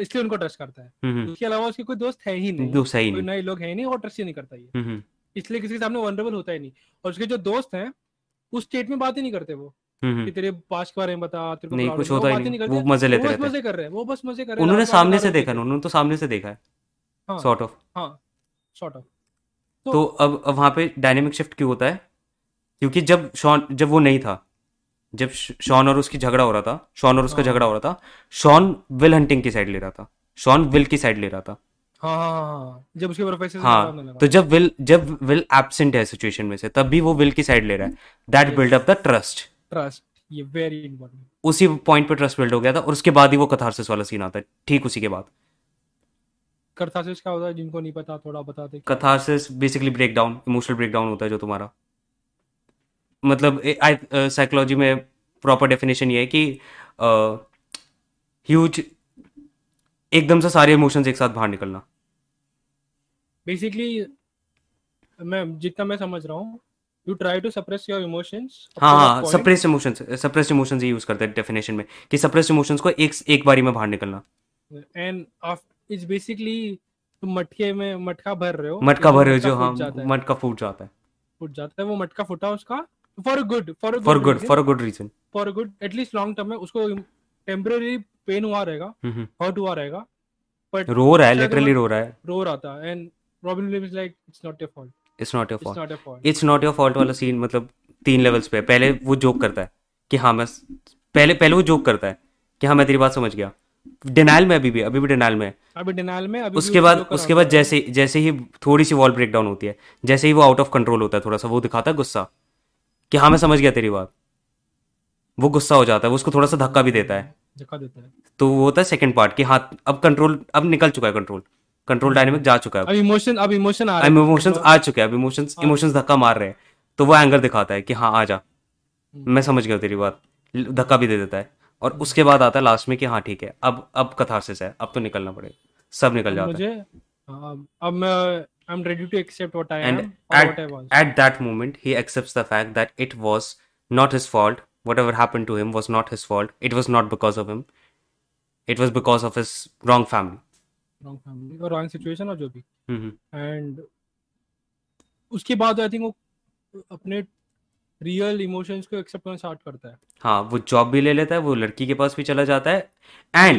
इसलिए उनको ट्रस्ट करता है, उसके अलावा उसके कोई दोस्त है ही नहीं, कोई नए लोग है ही नहीं, और ट्रस्ट ही नहीं करता ये, इसलिए किसी के सामने वनरेबल होता ही नहीं, और उसके जो दोस्त हैं उस स्टेट में बात ही नहीं करते, वो कि तेरे पास के बारे में बता, तेरे को कुछ होता ही नहीं, वो मजे लेते रहते हैं, वो बस मजे कर रहे हैं, उन्होंने सामने से देखा, उन्होंने तो सामने से देखा है सॉर्ट ऑफ। तो अब वहां पे डायनेमिक शिफ्ट क्यों होता है, क्योंकि जब वो नहीं था, जब शॉन और उसका झगड़ा हो रहा था, शॉन विल हंटिंग की साइड ले रहा था, शॉन विल की साइड ले रहा था, जब उसके प्रोफेसर तो जब विल एब्सेंट है सिचुएशन में से, तब भी वो विल की साइड ले रहा है, that build up the trust, ये वेरी इंपॉर्टेंट, उसी पॉइंट पे ट्रस्ट बिल्ड हो गया था, और उसके बाद ही वो कैथार्सिस वाला सीन आता है, ठीक उसी के बाद कैथार्सिस क्या होता है, जिनको नहीं पता थोड़ा बता दे, catharsis basically breakdown, emotional breakdown होता है, जो तुम्हारा मतलब साइकोलॉजी में प्रॉपर डेफिनेशन ये है कि ह्यूज एकदम से सारे इमोशंस एक साथ बाहर निकलना। बेसिकली मैं जितना मैं समझ रहा हूँ, you try to suppress your emotions. हाँ, सप्रेस इमोशंस यूज करते हैं डेफिनेशन में कि सप्रेस इमोशंस को एक बारी में बाहर निकलना। एंड इट्स बेसिकली तुम मटके में मटका भर रहे हो जो हम मटका फूट जाता है वो मटका फूटा उसका for good reason at least long term में उसको टेम्परेरी पेन हुआ रहेगा, हर्ट हुआ रहेगा, बट रो रहा है literally and Robin Williams like it's not your fault वाला सीन मतलब 3 लेवल्स पे। पहले वो जोक करता है कि हाँ मैं पहले वो जोक करता है कि हाँ मैं तेरी बात समझ गया, डिनाइल में अभी भी डिनाइल में उसके बाद जैसे ही थोड़ी सी वॉल ब्रेकडाउन होती है, जैसे ही वो आउट ऑफ कंट्रोल होता है थोड़ा सा, वो दिखाता है गुस्सा कि हाँ मैं समझ गया तेरी बात, वो गुस्सा हो जाता है, वो उसको थोड़ा सा धक्का भी देता है। तो वो होता है सेकंड पार्ट कि हाँ अब कंट्रोल, अब निकल चुका है, कंट्रोल डायनेमिक जा चुका है, अब इमोशंस धक्का मार रहे हैं, तो वो एंगर दिखाता है कि हाँ आ जा मैं समझ गया तेरी बात, धक्का भी दे देता है। और उसके बाद आता है लास्ट में कि हाँ ठीक है अब कथार्सिस है, अब तो निकलना पड़ेगा, सब निकल जाता है, अब I'm ready to accept what I am or what I was. At that moment, he accepts the fact that it was not his fault. Whatever happened to him was not his fault. It was not because of him. It was because of his wrong family or wrong situation or जो भी. And उसके बाद I think वो अपने real emotions को accept करना start करता है। हाँ, वो जॉब भी ले लेता है, वो लड़की के पास भी चला जाता है, and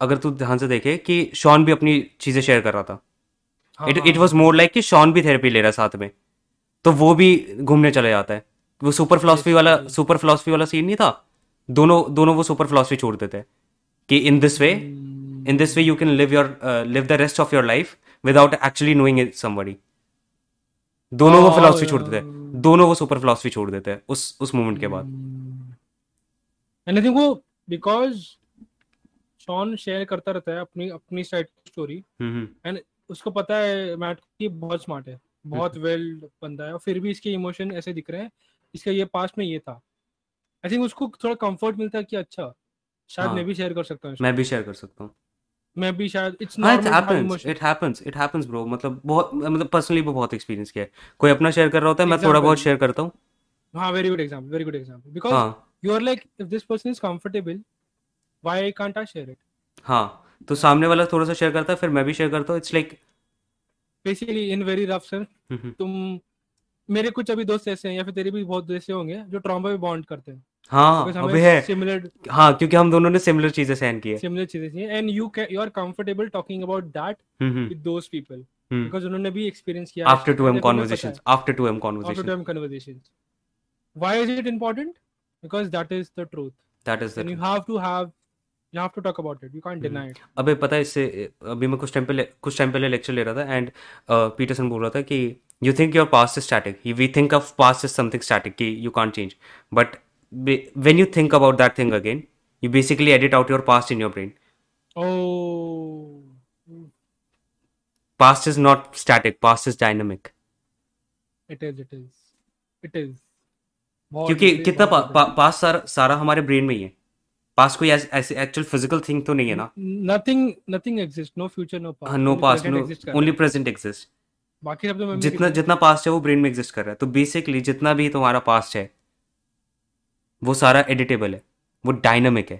अगर तू ध्यान से देखे कि शॉन भी अपनी चीजें शेयर कर रहा था। इट वाज मोर लाइक कि शॉन भी थेरेपी ले रहा साथ में, तो वो भी घूमने चला जाता है। वो सुपर फिलॉसफी वाला सीन नहीं था, दोनों वो सुपर फिलॉसफी छोड़ देते हैं कि in this way you can live the rest of your life without actually knowing it somebody. दोनों वो सुपर फिलॉसफी छोड़ देते हैं उस मोमेंट के बाद। एंड आई थिंक वो बिकॉज़ शॉन शेयर करता रहता है अपनी साइड स्टोरी, एंड उसको पता है मैट की बहुत स्मार्ट है, बहुत वेल्ड बंदा है, और फिर भी इसके इमोशन ऐसे दिख रहे हैं, इसका ये पास्ट में ये था। आई थिंक उसको थोड़ा कंफर्ट मिलता है कि अच्छा शायद हाँ, मैं भी शेयर कर सकता हूँ मैं भी शायद it's not, it happens bro. मतलब पर्सनली बहुत एक्सपीरियंस किया है, कोई अपना शेयर कर रहा होता है, मैं थोड़ा बहुत शेयर करता हूँ। हां, very good example because you are like if this person is comfortable why can't I share it. हां, तो सामने वाला थोड़ा सा शेयर करता है, फिर मैं भी शेयर करता हूँ। It's like basically in very rough sense, तुम मेरे कुछ अभी दोस्त ऐसे हैं या फिर तेरे भी बहुत ऐसे होंगे जो ट्रॉमा पे बॉन्ड करते हैं। हाँ, अबे है सिमिलर। हाँ, क्योंकि हम दोनों ने सिमिलर चीजें सहन की है and you are comfortable talking about that with those people because उन्होंने भी एक्सपीरियंस किया। After 2M conversations why is it important? Because that is the truth, that is the, you have to have, you have to talk about it, you can't deny it. अबे पता है, इससे अभी मैं कुछ टाइम पहले lecture ले रहा था एंड पीटरसन बोल रहा था कि you think your past is static, we think of past is something static कि you can't change, but when you think about that thing again you basically edit out your past in your brain. Past is not static, past is dynamic. It is क्योंकि कितना past सारा हमारे brain में ही है। Past कोई ऐसे actual physical thing तो नहीं है ना। Nothing exist, no future, no past, no past, no only present exist. बाकी सब तो जितना पास्ट है वो ब्रेन में एग्जिस्ट कर रहा है। तो बेसिकली जितना भी तुम्हारा पास्ट है वो सारा एडिटेबल है, वो डायनामिक है,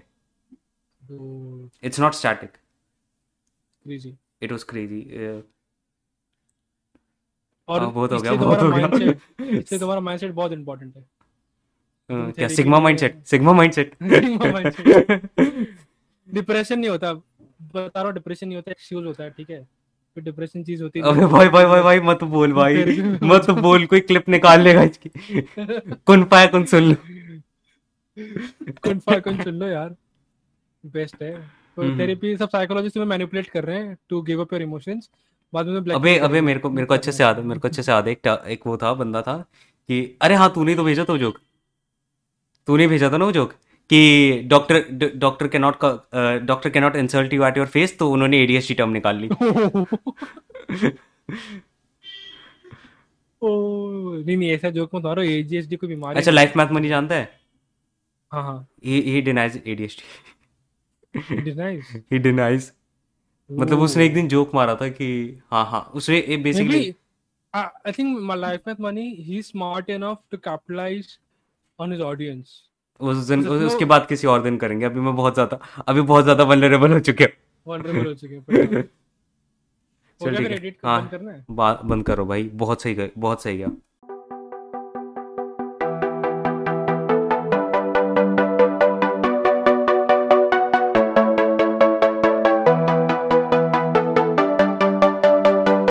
it's not static. Crazy, it was crazy. और बहुत हो गया। इससे तुम्हारा माइंडसेट बहुत इंपॉर्टेंट है। क्या सिग्मा माइंडसेट डिप्रेशन नहीं होता, बता रहा हूं, डिप्रेशन नहीं होता, एक्सक्यूज होता है, ठीक है? फिर डिप्रेशन चीज होती है। अबे भाई मत बोल, कोई क्लिप निकाल लेगा इसकी। कुनफा कौन सुन लो यार, बेस्ट है। तो थेरेपी सब साइकोलॉजिस्ट तुम्हें मैनिपुलेट कर रहे हैं to give up your emotions, बाद में ब्लैक। अबे मेरे को अच्छे से याद है, एक वो था, बंदा था कि अरे हां तूने भेजा था ना वो जोक कि doctor can not insult you at your face, तो उन्होंने एडीएचडी टर्म निकाल ली। नहीं, ऐसा जोक मत मारो, एडीएचडी कोई बीमारी। अच्छा, लाइफ मैथ मनी जानता है? हां, he denies ADHD. He denies मतलब उसने एक दिन जोक मारा था कि हां उसने basically I think my life math money, he is smart enough to capitalise on his audience. उसके बाद किसी और दिन करेंगे, अभी मैं बहुत ज्यादा vulnerable हो चुके हैं। चल ठीक है, हाँ बंद करो भाई, बहुत सही गया